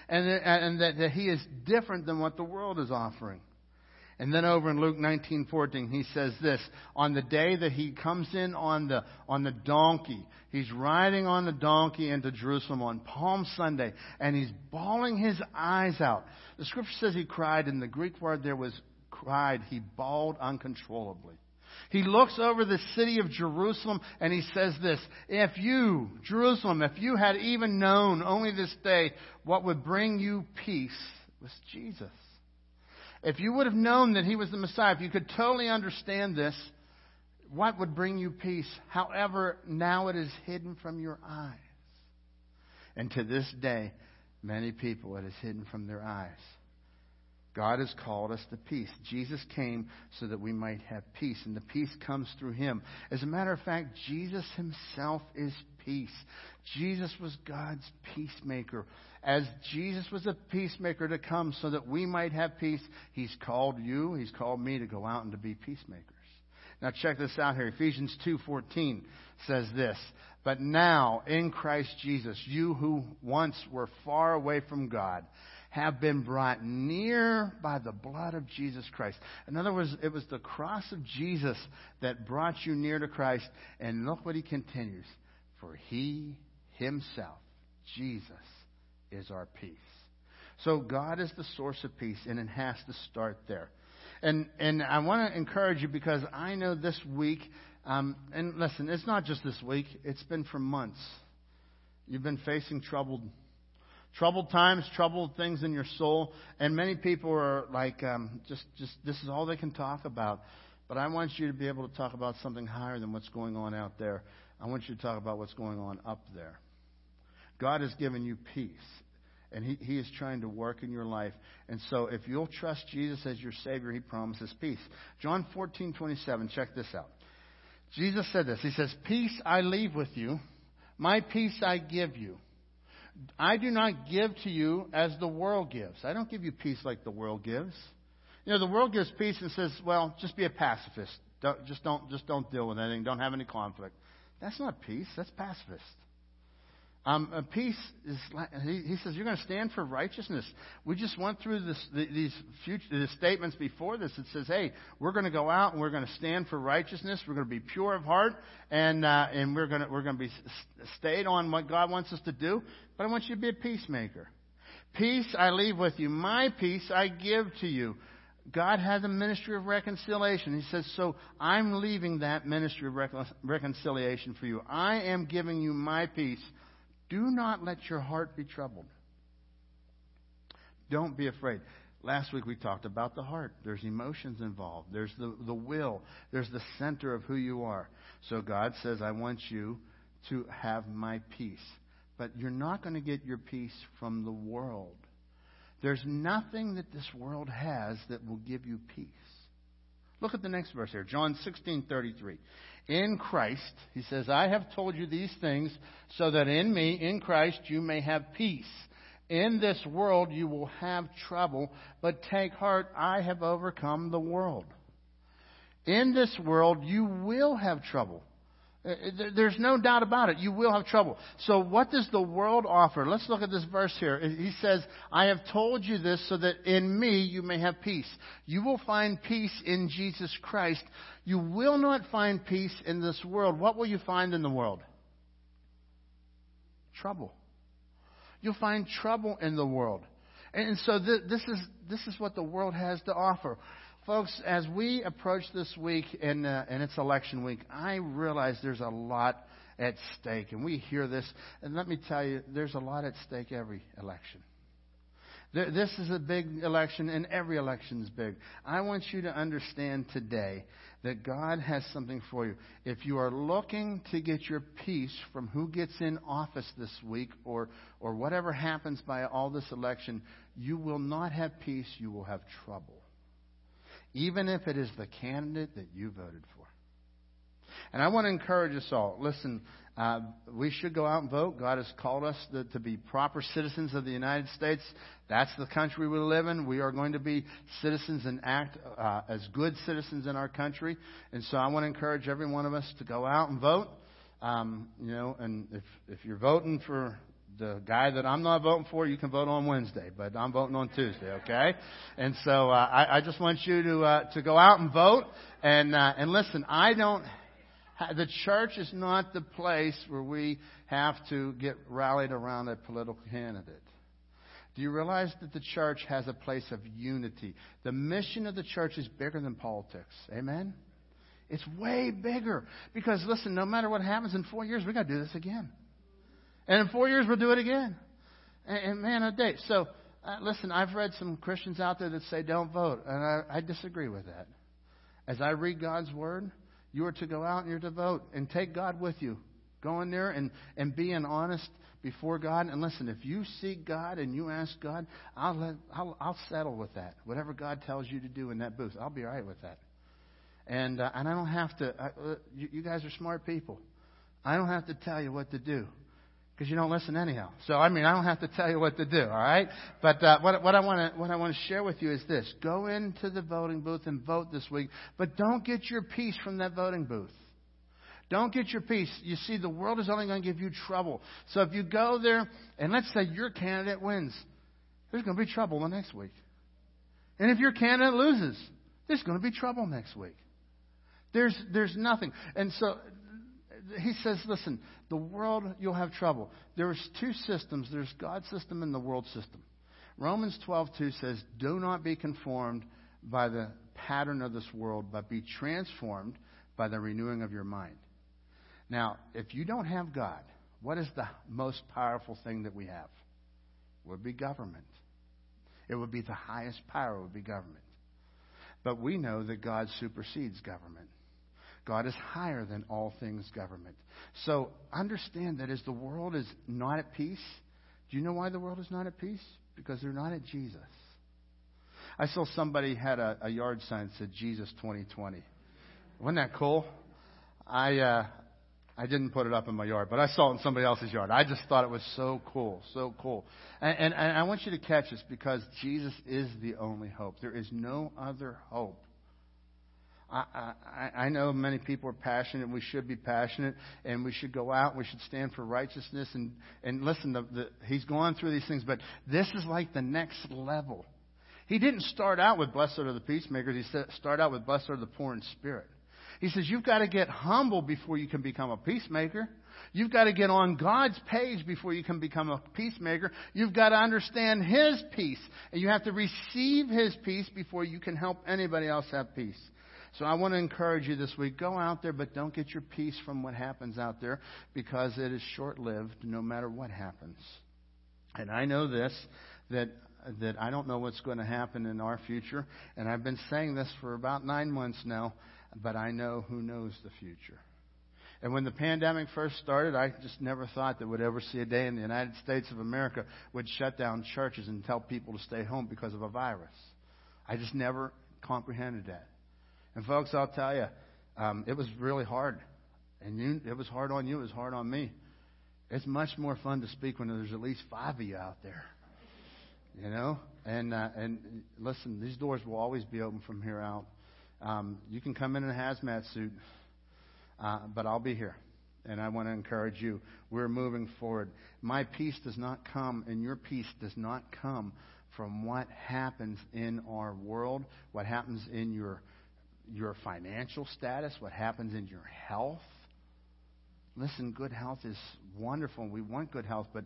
And, and that, that he is different than what the world is offering. And then over in Luke nineteen fourteen, he says this, on the day that he comes in on the on the donkey, he's riding on the donkey into Jerusalem on Palm Sunday, and he's bawling his eyes out. The scripture says he cried, and the Greek word there was cried. He bawled uncontrollably. He looks over the city of Jerusalem, and he says this, if you, Jerusalem, if you had even known only this day what would bring you peace was Jesus. If you would have known that he was the Messiah, if you could totally understand this, what would bring you peace? However, now it is hidden from your eyes. And to this day, many people, it is hidden from their eyes. God has called us to peace. Jesus came so that we might have peace, and the peace comes through him. As a matter of fact, Jesus himself is peace. Jesus was God's peacemaker. As Jesus was a peacemaker to come so that we might have peace, he's called you, he's called me to go out and to be peacemakers. Now check this out here. Ephesians two fourteen says this, but now in Christ Jesus, you who once were far away from God, have been brought near by the blood of Jesus Christ. In other words, it was the cross of Jesus that brought you near to Christ. And look what he continues. For he himself, Jesus, is our peace. So God is the source of peace, and it has to start there. And and I want to encourage you because I know this week, um, and listen, it's not just this week. It's been for months. You've been facing troubled Troubled times, troubled things in your soul. And many people are like, um, just, just this is all they can talk about. But I want you to be able to talk about something higher than what's going on out there. I want you to talk about what's going on up there. God has given you peace. And he, he is trying to work in your life. And so if you'll trust Jesus as your Savior, he promises peace. John fourteen twenty-seven, check this out. Jesus said this. He says, peace I leave with you. My peace I give you. I do not give to you as the world gives. I don't give you peace like the world gives. You know, the world gives peace and says, well, just be a pacifist. Don't, just, don't, just don't deal with anything. Don't have any conflict. That's not peace. That's pacifist. Um, a peace is, he, he says, you're going to stand for righteousness. We just went through this, these future, the statements before this. It says, hey, we're going to go out and we're going to stand for righteousness. We're going to be pure of heart, and uh, and we're going to we're going to be stayed on what God wants us to do. But I want you to be a peacemaker. Peace I leave with you. My peace I give to you. God has a ministry of reconciliation. He says, so I'm leaving that ministry of recon- reconciliation for you. I am giving you my peace. Do not let your heart be troubled. Don't be afraid. Last week we talked about the heart. There's emotions involved. There's the, the will. There's the center of who you are. So God says, I want you to have my peace. But you're not going to get your peace from the world. There's nothing that this world has that will give you peace. Look at the next verse here, John sixteen thirty-three. In Christ, he says, I have told you these things so that in me, in Christ, you may have peace. In this world, you will have trouble, but take heart, I have overcome the world. In this world, you will have trouble. There's no doubt about it. You will have trouble. So what does the world offer? Let's look at this verse here. He says, I have told you this so that in me you may have peace. You will find peace in Jesus Christ. You will not find peace in this world. What will you find in the world? Trouble. You'll find trouble in the world. And so th- this is this is what the world has to offer. Folks, as we approach this week and, uh, and it's election week, I realize there's a lot at stake. And we hear this, and let me tell you, there's a lot at stake every election. There, this is a big election, and every election is big. I want you to understand today that God has something for you. If you are looking to get your peace from who gets in office this week or, or whatever happens by all this election, you will not have peace. You will have trouble. Even if it is the candidate that you voted for. And I want to encourage us all. Listen, uh, we should go out and vote. God has called us to, to be proper citizens of the United States. That's the country we live in. We are going to be citizens and act uh, as good citizens in our country. And so I want to encourage every one of us to go out and vote. Um, you know, and if if you're voting for the guy that I'm not voting for, you can vote on Wednesday, but I'm voting on Tuesday, okay? And so uh, I, I just want you to uh, to go out and vote. And uh, and listen, I don't. Ha- the church is not the place where we have to get rallied around a political candidate. Do you realize that the church has a place of unity? The mission of the church is bigger than politics. Amen? It's way bigger because listen, no matter what happens in four years, we got to do this again. And in four years, we'll do it again. And, and man, a day. So, uh, listen, I've read some Christians out there that say don't vote. And I, I disagree with that. As I read God's word, you are to go out and you're to vote. And take God with you. Go in there and, and be an honest before God. And listen, if you seek God and you ask God, I'll, let, I'll, I'll settle with that. Whatever God tells you to do in that booth, I'll be all right with that. And, uh, and I don't have to. I, uh, you, you guys are smart people. I don't have to tell you what to do. Because you don't listen anyhow. So, I mean, I don't have to tell you what to do, all right? But uh, what, what I want to what I want to share with you is this. Go into the voting booth and vote this week. But don't get your peace from that voting booth. Don't get your peace. You see, the world is only going to give you trouble. So if you go there, and let's say your candidate wins, there's going to be trouble the next week. And if your candidate loses, there's going to be trouble next week. There's there's nothing. And so... He says, listen, the world, you'll have trouble. There's two systems. There's God's system and the world system. Romans twelve two says, do not be conformed by the pattern of this world, but be transformed by the renewing of your mind. Now, if you don't have God, what is the most powerful thing that we have? It would be government. It would be the highest power. It would be government. But we know that God supersedes government. God is higher than all things government. So understand that as the world is not at peace, do you know why the world is not at peace? Because they're not at Jesus. I saw somebody had a, a yard sign that said Jesus twenty twenty. Wasn't that cool? I uh, I didn't put it up in my yard, but I saw it in somebody else's yard. I just thought it was so cool, so cool. And, and, and I want you to catch this because Jesus is the only hope. There is no other hope. I, I, I know many people are passionate. We should be passionate, and we should go out. And we should stand for righteousness. And, and listen, the, the, he's going through these things, but this is like the next level. He didn't start out with blessed are the peacemakers. He said, start out with blessed are the poor in spirit. He says you've got to get humble before you can become a peacemaker. You've got to get on God's page before you can become a peacemaker. You've got to understand His peace, and you have to receive His peace before you can help anybody else have peace. So I want to encourage you this week, go out there, but don't get your peace from what happens out there because it is short-lived no matter what happens. And I know this, that that I don't know what's going to happen in our future. And I've been saying this for about nine months now, but I know who knows the future. And when the pandemic first started, I just never thought that we'd ever see a day in the United States of America would shut down churches and tell people to stay home because of a virus. I just never comprehended that. And folks, I'll tell you, um, it was really hard. And you, it was hard on you. It was hard on me. It's much more fun to speak when there's at least five of you out there, you know. And uh, and listen, these doors will always be open from here out. Um, you can come in in a hazmat suit, uh, but I'll be here. And I want to encourage you. We're moving forward. My peace does not come, and your peace does not come from what happens in our world, what happens in your your financial status, what happens in your health. Listen, good health is wonderful, and we want good health, but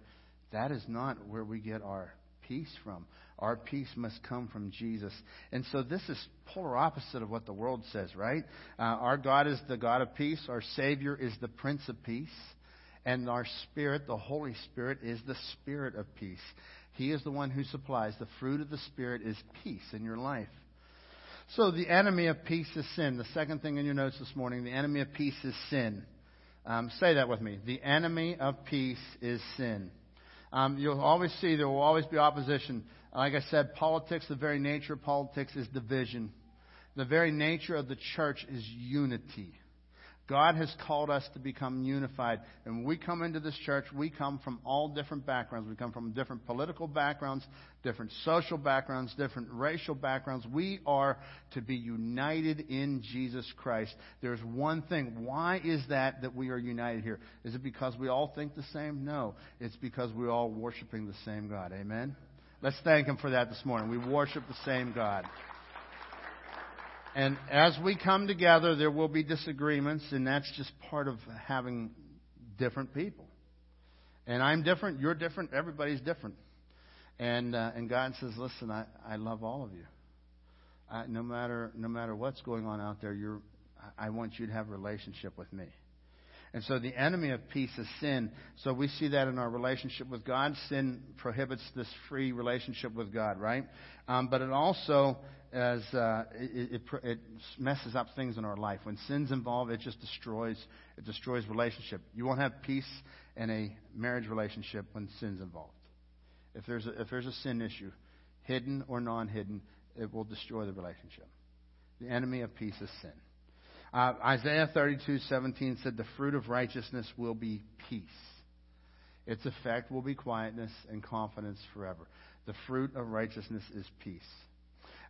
that is not where we get our peace from? Our peace must come from Jesus. And so this is polar opposite of what the world says, right? Uh, our God is the God of peace. Our Savior is the Prince of Peace. And our Spirit, the Holy Spirit, is the Spirit of peace. He is the one who supplies. The fruit of the Spirit is peace in your life. So the enemy of peace is sin. The second thing in your notes this morning, the enemy of peace is sin. Um, say that with me. The enemy of peace is sin. Um, you'll always see there will always be opposition. Like I said, politics, the very nature of politics is division. The very nature of the church is unity. God has called us to become unified. And when we come into this church, we come from all different backgrounds. We come from different political backgrounds, different social backgrounds, different racial backgrounds. We are to be united in Jesus Christ. There's one thing. Why is that that we are united here? Is it because we all think the same? No. It's because we're all worshiping the same God. Amen? Let's thank Him for that this morning. We worship the same God. And as we come together, there will be disagreements, and that's just part of having different people. And I'm different, you're different, everybody's different. And uh, and God says, listen, I, I love all of you. I, no matter no matter what's going on out there, you're I want you to have a relationship with me. And so the enemy of peace is sin. So we see that in our relationship with God. Sin prohibits this free relationship with God, right? Um, but it also as uh, it, it, it messes up things in our life. When sin's involved, it just destroys it destroys relationship. You won't have peace in a marriage relationship when sin's involved. If there's a, if there's a sin issue, hidden or non-hidden, it will destroy the relationship. The enemy of peace is sin. Uh, Isaiah thirty-two seventeen said, the fruit of righteousness will be peace. Its effect will be quietness and confidence forever. The fruit of righteousness is peace.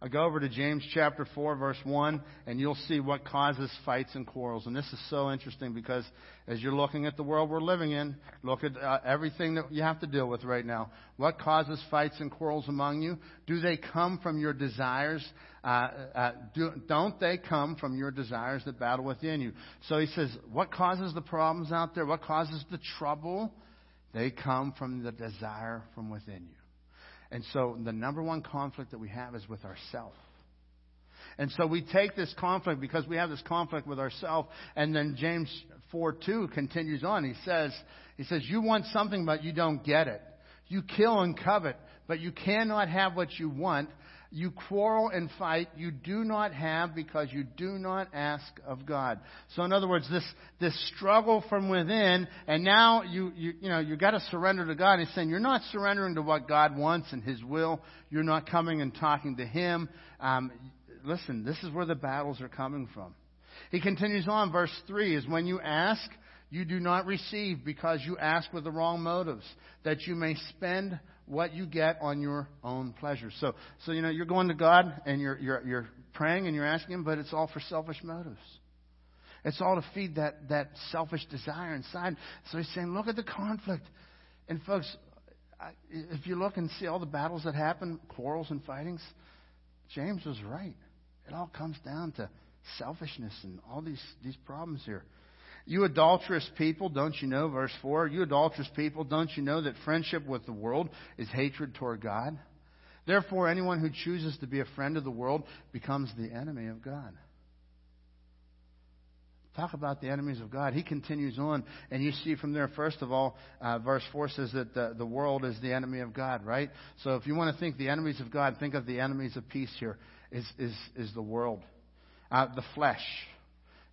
I'll go over to James chapter four, verse one, and you'll see what causes fights and quarrels. And this is so interesting because as you're looking at the world we're living in, look at uh, everything that you have to deal with right now. What causes fights and quarrels among you? Do they come from your desires? Uh, uh, do, don't they come from your desires that battle within you? So he says, what causes the problems out there? What causes the trouble? They come from the desire from within you. And so the number one conflict that we have is with ourselves. And so we take this conflict because we have this conflict with ourselves. And then James four two continues on. He says, he says, you want something, but you don't get it. You kill and covet, but you cannot have what you want. You quarrel and fight. You do not have because you do not ask of God. So in other words, this this struggle from within, and now you you you know you got to surrender to God. He's saying you're not surrendering to what God wants and His will. You're not coming and talking to Him. Um, listen, this is where the battles are coming from. He continues on, verse three is when you ask, you do not receive because you ask with the wrong motives, that you may spend what you get on your own pleasure. So, so you know, you're going to God and you're you're you're praying and you're asking Him, but it's all for selfish motives. It's all to feed that that selfish desire inside. So He's saying, look at the conflict. And folks, if you look and see all the battles that happen, quarrels and fightings, James was right. It all comes down to selfishness and all these these problems here. You adulterous people, don't you know, verse four, you adulterous people, don't you know that friendship with the world is hatred toward God? Therefore, anyone who chooses to be a friend of the world becomes the enemy of God. Talk about the enemies of God. He continues on, and you see from there, first of all, uh, verse four says that the, the world is the enemy of God, right? So if you want to think the enemies of God, think of the enemies of peace here, is, is, is the world. Uh, the flesh.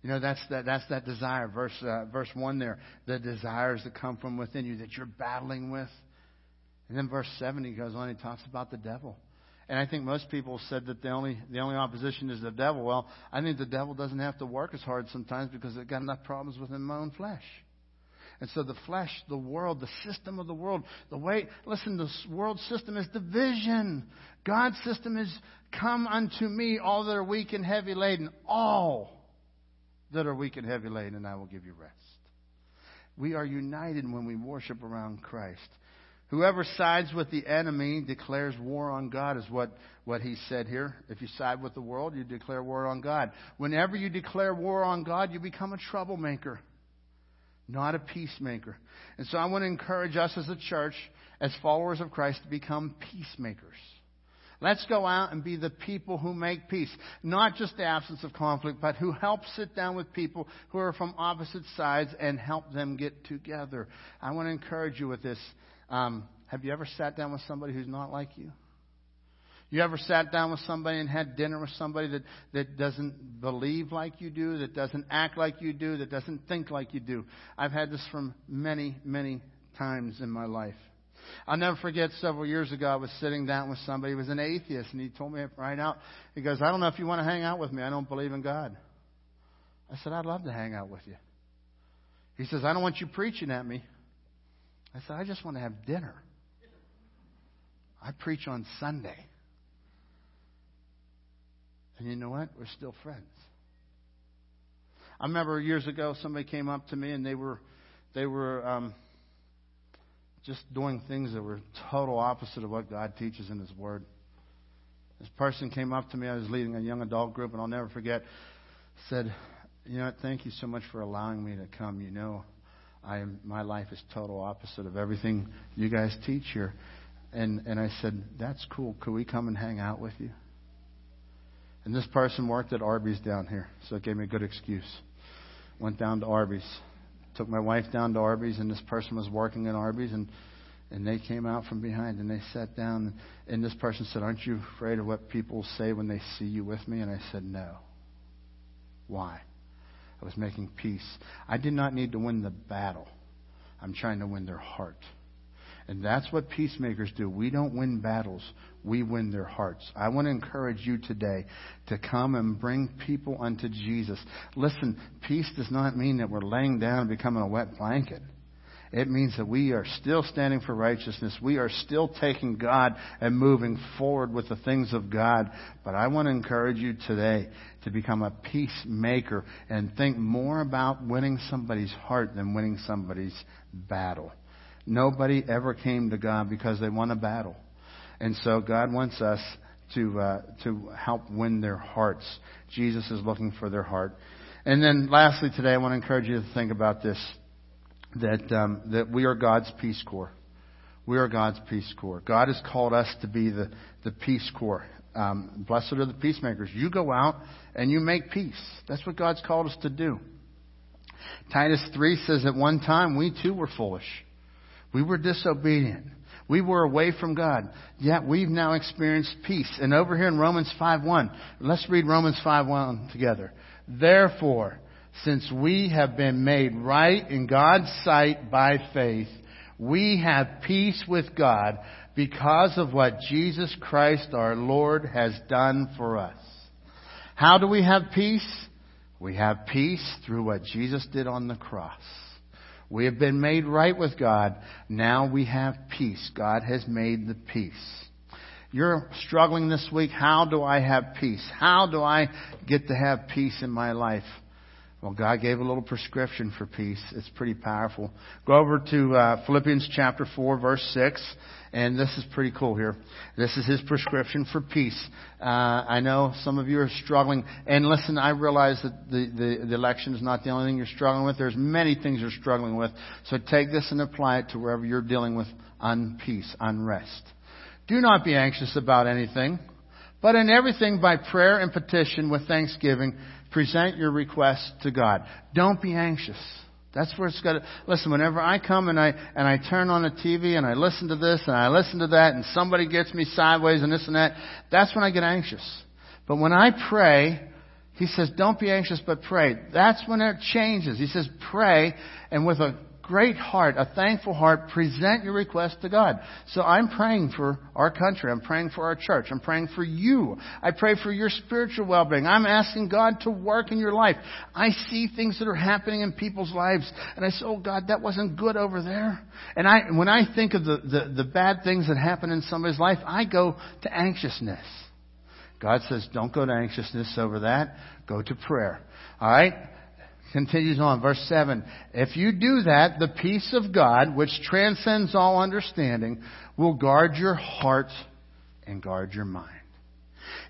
You know, that's that, that's that desire, verse uh, verse one there, the desires that come from within you that you're battling with. And then verse seven, he goes on, he talks about the devil. And I think most people said that the only the only opposition is the devil. Well, I think the devil doesn't have to work as hard sometimes because they've got enough problems within my own flesh. And so the flesh, the world, the system of the world, the way, listen, the world system is division. God's system is, come unto me, all that are weak and heavy laden, all that are weak and heavy laden, and I will give you rest. We are united when we worship around Christ. Whoever sides with the enemy declares war on God, is what, what he said here. If you side with the world, you declare war on God. Whenever you declare war on God, you become a troublemaker. not a peacemaker. And so I want to encourage us as a church, as followers of Christ, to become peacemakers. Let's go out and be the people who make peace. Not just the absence of conflict, but who help sit down with people who are from opposite sides and help them get together. I want to encourage you with this. Um, have you ever sat down with somebody who's not like you? You ever sat down with somebody and had dinner with somebody that, that doesn't believe like you do, that doesn't act like you do, that doesn't think like you do? I've had this from many, many times in my life. I'll never forget several years ago, I was sitting down with somebody who was an atheist, and he told me right out, he goes, "I don't know if you want to hang out with me. I don't believe in God." I said, "I'd love to hang out with you." He says, "I don't want you preaching at me." I said, "I just want to have dinner. I preach on Sunday." And you know what? We're still friends. I remember years ago, somebody came up to me, and they were, they were, um, just doing things that were total opposite of what God teaches in His Word. This person came up to me. I was leading a young adult group, and I'll never forget, said, "You know, thank you so much for allowing me to come. You know, I am, my life is total opposite of everything you guys teach here." And, and I said, "That's cool. Could we come and hang out with you?" And this person worked at Arby's down here, so it gave me a good excuse. Went down to Arby's. Took my wife down to Arby's, and this person was working at Arby's, and, and they came out from behind, and they sat down, and this person said, "Aren't you afraid of what people say when they see you with me?" And I said, "No." Why? I was making peace. I did not need to win the battle. I'm trying to win their heart. And that's what peacemakers do. We don't win battles. We win their hearts. I want to encourage you today to come and bring people unto Jesus. Listen, peace does not mean that we're laying down and becoming a wet blanket. It means that we are still standing for righteousness. We are still taking God and moving forward with the things of God. But I want to encourage you today to become a peacemaker and think more about winning somebody's heart than winning somebody's battle. Nobody ever came to God because they won a battle. And so God wants us to uh, to help win their hearts. Jesus is looking for their heart. And then lastly today, I want to encourage you to think about this, that um, that we are God's Peace Corps. We are God's Peace Corps. God has called us to be the, the Peace Corps. Um, blessed are the peacemakers. You go out and you make peace. That's what God's called us to do. Titus three says, "At one time we too were foolish. We were disobedient. We were away from God. Yet we've now experienced peace." And over here in Romans five one, let's read Romans five one together. "Therefore, since we have been made right in God's sight by faith, we have peace with God because of what Jesus Christ our Lord has done for us." How do we have peace? We have peace through what Jesus did on the cross. We have been made right with God. Now we have peace. God has made the peace. You're struggling this week. How do I have peace? How do I get to have peace in my life? Well, God gave a little prescription for peace. It's pretty powerful. Go over to uh, Philippians chapter four, verse six. And this is pretty cool here. This is His prescription for peace. Uh, I know some of you are struggling. And listen, I realize that the, the, the election is not the only thing you're struggling with. There's many things you're struggling with. So take this and apply it to wherever you're dealing with unpeace, unrest. "Do not be anxious about anything, but in everything by prayer and petition with thanksgiving, present your requests to God." Don't be anxious. That's where it's got to... Listen, whenever I come and I and I turn on the T V and I listen to this and I listen to that and somebody gets me sideways and this and that, that's when I get anxious. But when I pray, He says, "Don't be anxious, but pray." That's when it changes. He says, "Pray, and with a great heart, a thankful heart, present your request to God." So I'm praying for our country. I'm praying for our church. I'm praying for you. I pray for your spiritual well-being. I'm asking God to work in your life. I see things that are happening in people's lives, and I say, "Oh God, that wasn't good over there." And I, when I think of the, the, the bad things that happen in somebody's life, I go to anxiousness. God says, "Don't go to anxiousness over that. Go to prayer." All right? Continues on, verse seven. "If you do that, the peace of God, which transcends all understanding, will guard your heart and guard your mind."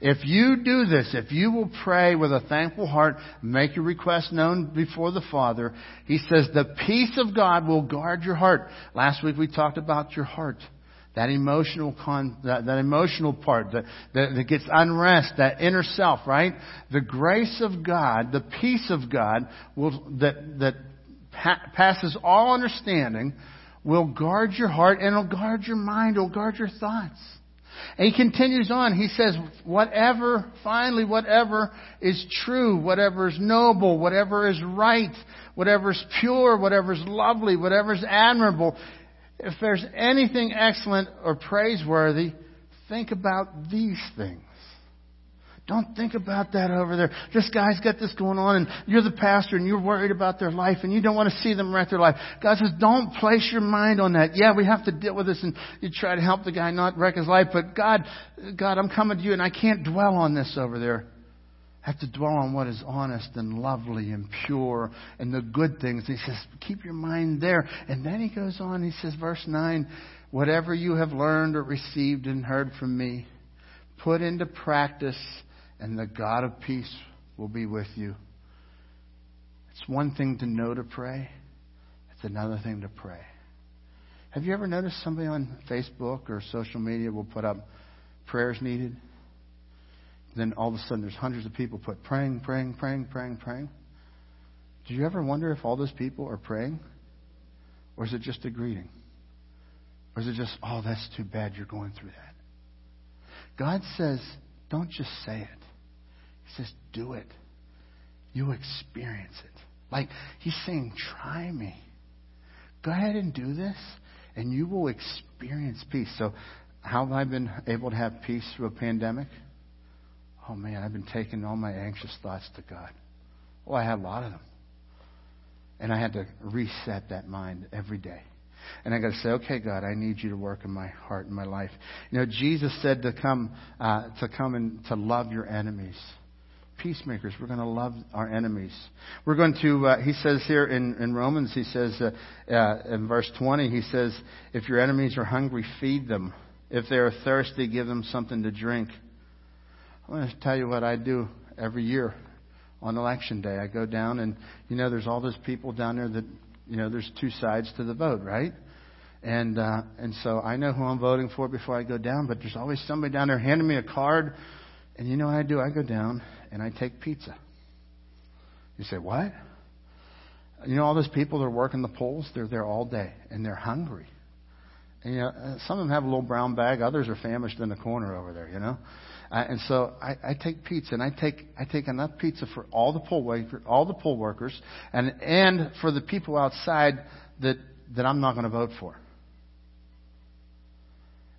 If you do this, if you will pray with a thankful heart, make your request known before the Father, He says the peace of God will guard your heart. Last week we talked about your heart, that emotional con, that, that emotional part that, that, that gets unrest, that inner self, right? The grace of God, the peace of God will that that pa- passes all understanding will guard your heart, and it'll guard your mind, it'll guard your thoughts. And he continues on. He says, whatever, finally, whatever is true, whatever is noble, whatever is right, whatever is pure, whatever is lovely, whatever is admirable, if there's anything excellent or praiseworthy, think about these things. Don't think about that over there. This guy's got this going on, and you're the pastor, and you're worried about their life, and you don't want to see them wreck their life. God says, don't place your mind on that. Yeah, we have to deal with this, and you try to help the guy not wreck his life, but God, God, I'm coming to you, and I can't dwell on this over there. I have to dwell on what is honest and lovely and pure and the good things. He says, keep your mind there. And then he goes on, he says, verse nine, whatever you have learned or received and heard from me, put into practice, and the God of peace will be with you. It's one thing to know to pray. It's another thing to pray. Have you ever noticed somebody on Facebook or social media will put up prayers needed? Then all of a sudden there's hundreds of people put praying, praying, praying, praying, praying. Do you ever wonder if all those people are praying? Or is it just a greeting? Or is it just, oh, that's too bad you're going through that? God says, don't just say it. He says, do it. You experience it. Like, he's saying, try me. Go ahead and do this, and you will experience peace. So, how have I been able to have peace through a pandemic? Oh, man, I've been taking all my anxious thoughts to God. Oh, I had a lot of them. And I had to reset that mind every day. And I got to say, okay, God, I need you to work in my heart and my life. You know, Jesus said to come, uh, to come and to love your enemies. Peacemakers, we're going to love our enemies. We're going to, uh, he says here in, in Romans, he says uh, uh, in verse twenty, he says, if your enemies are hungry, feed them. If they are thirsty, give them something to drink. I'm going to tell you what I do every year on election day. I go down and, you know, there's all those people down there that, you know, there's two sides to the vote, right? And uh, and so I know who I'm voting for before I go down, but there's always somebody down there handing me a card. And you know what I do? I go down and I take pizza. You say, what? You know, all those people that are working the polls, they're there all day, and they're hungry. And, you know, some of them have a little brown bag. Others are famished in the corner over there, you know. Uh, and so I, I take pizza, and I take I take enough pizza for all the poll worker, all the poll workers, and and for the people outside that that I'm not going to vote for.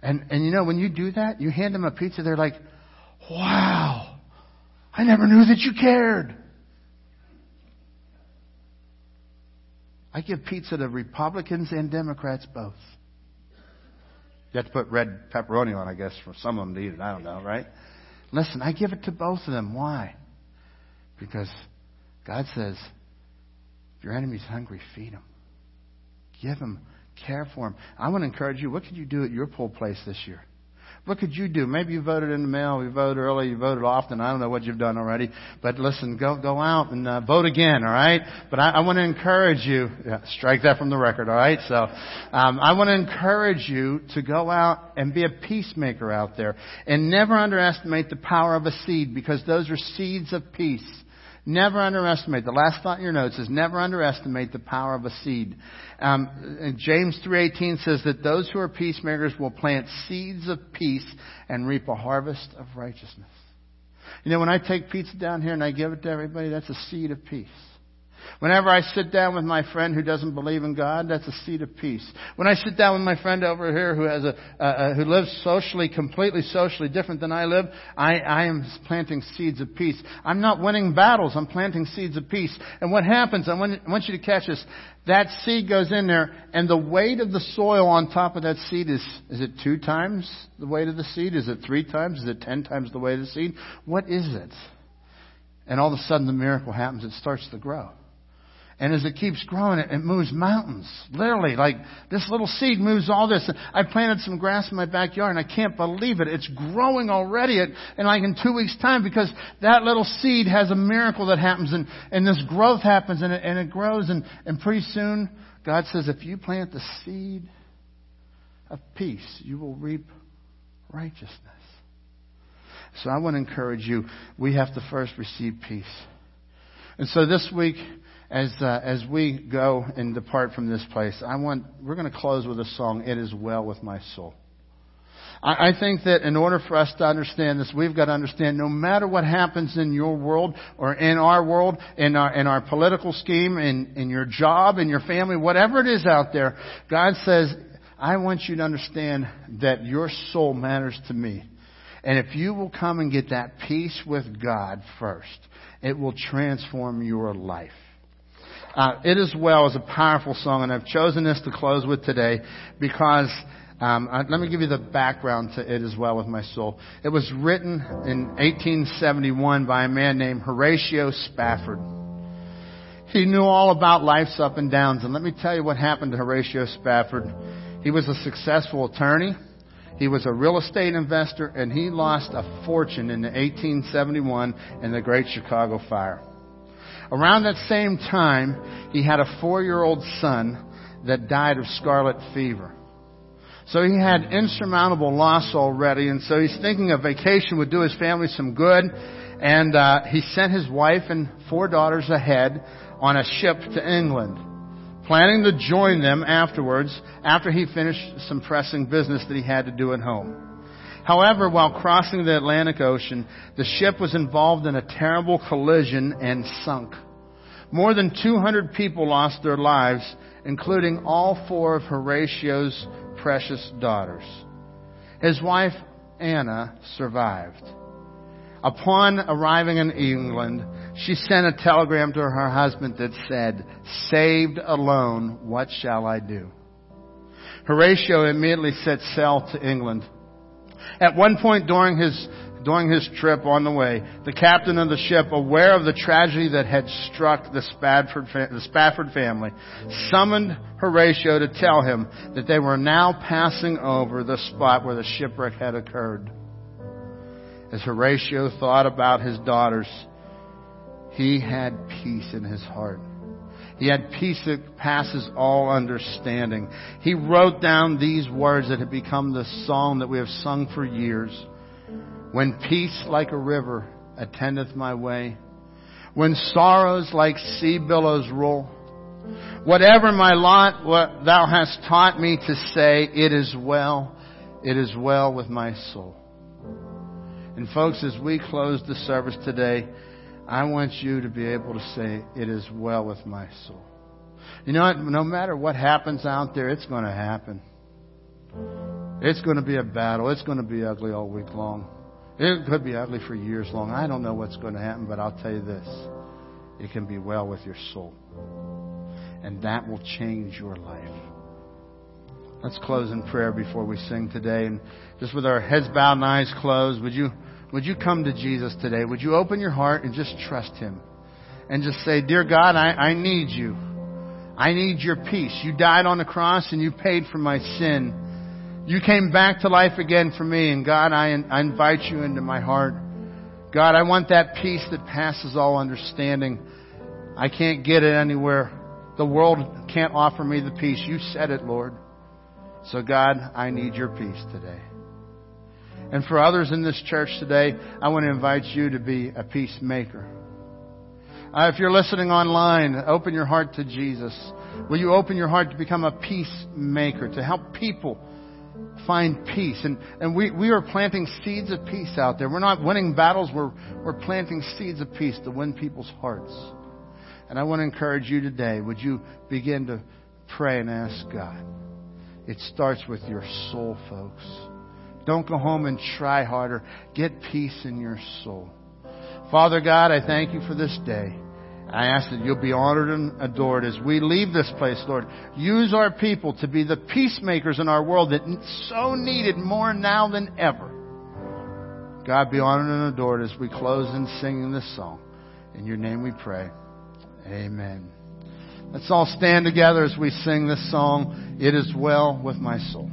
And and you know, when you do that, you hand them a pizza, they're like, "Wow, I never knew that you cared." I give pizza to Republicans and Democrats both. You have to put red pepperoni on, I guess, for some of them to eat it. I don't know, right? Listen, I give it to both of them. Why? Because God says, if your enemy's hungry, feed them. Give them. Care for them. I want to encourage you, what could you do at your poll place this year? What could you do? Maybe you voted in the mail, you voted early, you voted often. I don't know what you've done already. But listen, go go out and uh, vote again, all right? But I, I want to encourage you. Yeah, strike that from the record, all right? So um, I want to encourage you to go out and be a peacemaker out there. And never underestimate the power of a seed, because those are seeds of peace. Never underestimate. The last thought in your notes is never underestimate the power of a seed. Um, James three eighteen says that those who are peacemakers will plant seeds of peace and reap a harvest of righteousness. You know, when I take pizza down here and I give it to everybody, that's a seed of peace. Whenever I sit down with my friend who doesn't believe in God, that's a seed of peace. When I sit down with my friend over here who has a uh, uh, who lives socially, completely socially different than I live, I, I am planting seeds of peace. I'm not winning battles. I'm planting seeds of peace. And what happens, I want, I want you to catch this, that seed goes in there, and the weight of the soil on top of that seed is, is it two times the weight of the seed? Is it three times? Is it ten times the weight of the seed? What is it? And all of a sudden the miracle happens. It starts to grow. And as it keeps growing, it, it moves mountains. Literally, like this little seed moves all this. I planted some grass in my backyard, and I can't believe it. It's growing already at, and like in two weeks' time, because that little seed has a miracle that happens, and, and this growth happens, and it, and it grows. And, and pretty soon, God says, if you plant the seed of peace, you will reap righteousness. So I want to encourage you, we have to first receive peace. And so this week, As uh, as we go and depart from this place, I want we're going to close with a song, "It Is Well With My Soul." I, I think that in order for us to understand this, we've got to understand no matter what happens in your world or in our world, in our in our political scheme, in, in your job, in your family, whatever it is out there, God says, I want you to understand that your soul matters to me. And if you will come and get that peace with God first, it will transform your life. Uh, It Is Well is a powerful song, and I've chosen this to close with today because, um, I, let me give you the background to It Is Well With My Soul. It was written in eighteen seventy-one by a man named Horatio Spafford. He knew all about life's up and downs, and let me tell you what happened to Horatio Spafford. He was a successful attorney, he was a real estate investor, and he lost a fortune in eighteen seventy-one in the Great Chicago Fire. Around that same time, he had a four-year-old son that died of scarlet fever. So he had insurmountable loss already, and so he's thinking a vacation would do his family some good, and uh, he sent his wife and four daughters ahead on a ship to England, planning to join them afterwards, after he finished some pressing business that he had to do at home. However, while crossing the Atlantic Ocean, the ship was involved in a terrible collision and sunk. More than two hundred people lost their lives, including all four of Horatio's precious daughters. His wife, Anna, survived. Upon arriving in England, she sent a telegram to her husband that said, "Saved alone, what shall I do?" Horatio immediately set sail to England. At one point during his during his trip on the way, the captain of the ship, aware of the tragedy that had struck the Spafford, the Spafford family, summoned Horatio to tell him that they were now passing over the spot where the shipwreck had occurred. As Horatio thought about his daughters, he had peace in his heart. He had peace that passes all understanding. He wrote down these words that have become the song that we have sung for years. When peace like a river attendeth my way, when sorrows like sea billows roll, whatever my lot, what thou hast taught me to say, it is well, it is well with my soul. And folks, as we close the service today, I want you to be able to say, it is well with my soul. You know what? No matter what happens out there, it's going to happen. It's going to be a battle. It's going to be ugly all week long. It could be ugly for years long. I don't know what's going to happen, but I'll tell you this. It can be well with your soul. And that will change your life. Let's close in prayer before we sing today. And just with our heads bowed and eyes closed, would you... Would you come to Jesus today? Would you open your heart and just trust Him? And just say, Dear God, I, I need you. I need your peace. You died on the cross and you paid for my sin. You came back to life again for me. And God, I, in, I invite you into my heart. God, I want that peace that passes all understanding. I can't get it anywhere. The world can't offer me the peace. You said it, Lord. So God, I need your peace today. And for others in this church today, I want to invite you to be a peacemaker. Uh, if you're listening online, open your heart to Jesus. Will you open your heart to become a peacemaker, to help people find peace? And, and we, we are planting seeds of peace out there. We're not winning battles. We're, we're planting seeds of peace to win people's hearts. And I want to encourage you today, would you begin to pray and ask God? It starts with your soul, folks. Don't go home and try harder. Get peace in your soul. Father God, I thank you for this day. I ask that you'll be honored and adored as we leave this place, Lord. Use our people to be the peacemakers in our world that so needed more now than ever. God, be honored and adored as we close in singing this song. In your name we pray. Amen. Let's all stand together as we sing this song, It Is Well With My Soul.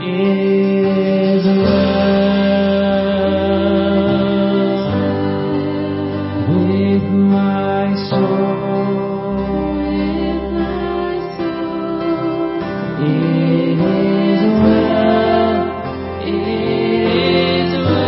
Even so, it is well.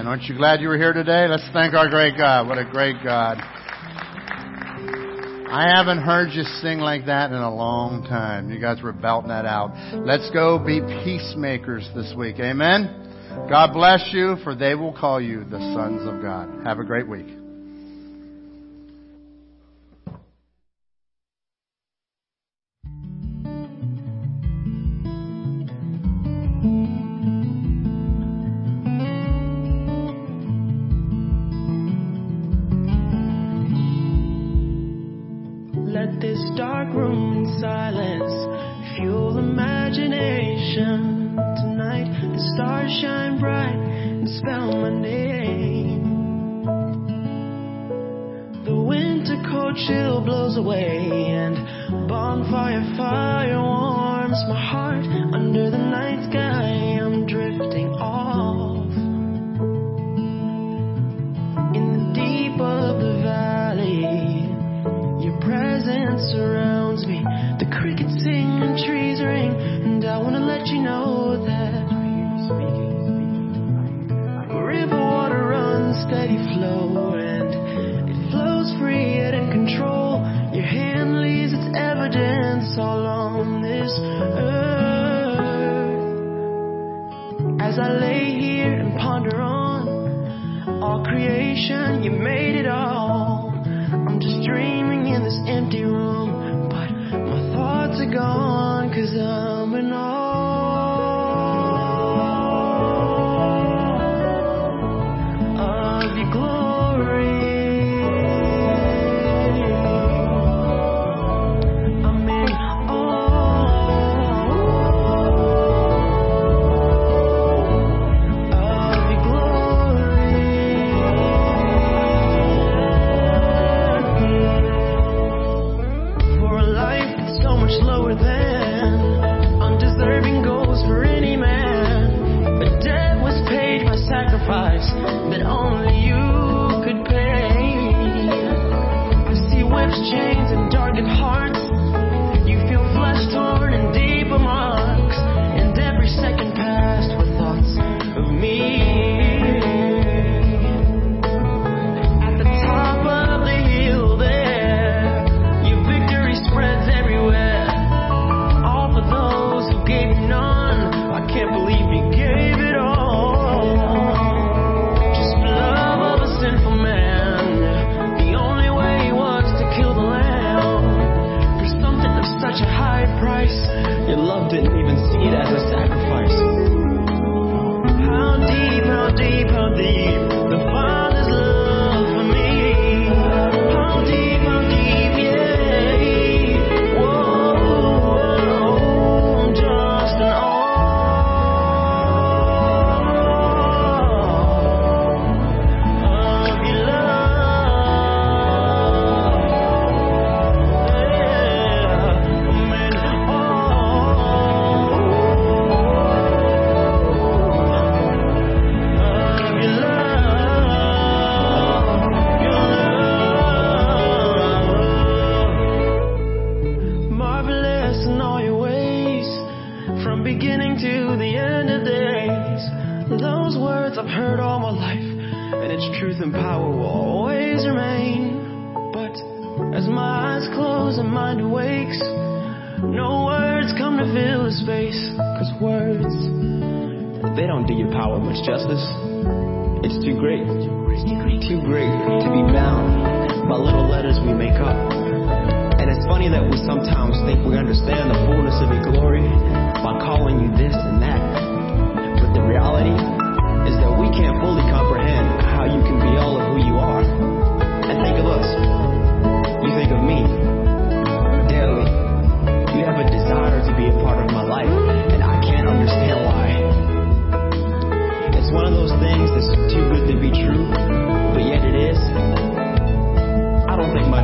Amen. Aren't you glad you were here today? Let's thank our great God. What a great God. I haven't heard you sing like that in a long time. You guys were belting that out. Let's go be peacemakers this week. Amen. God bless you, for they will call you the sons of God. Have a great week.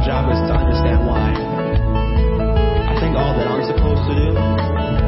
Job is to understand why. I think all that I'm supposed to do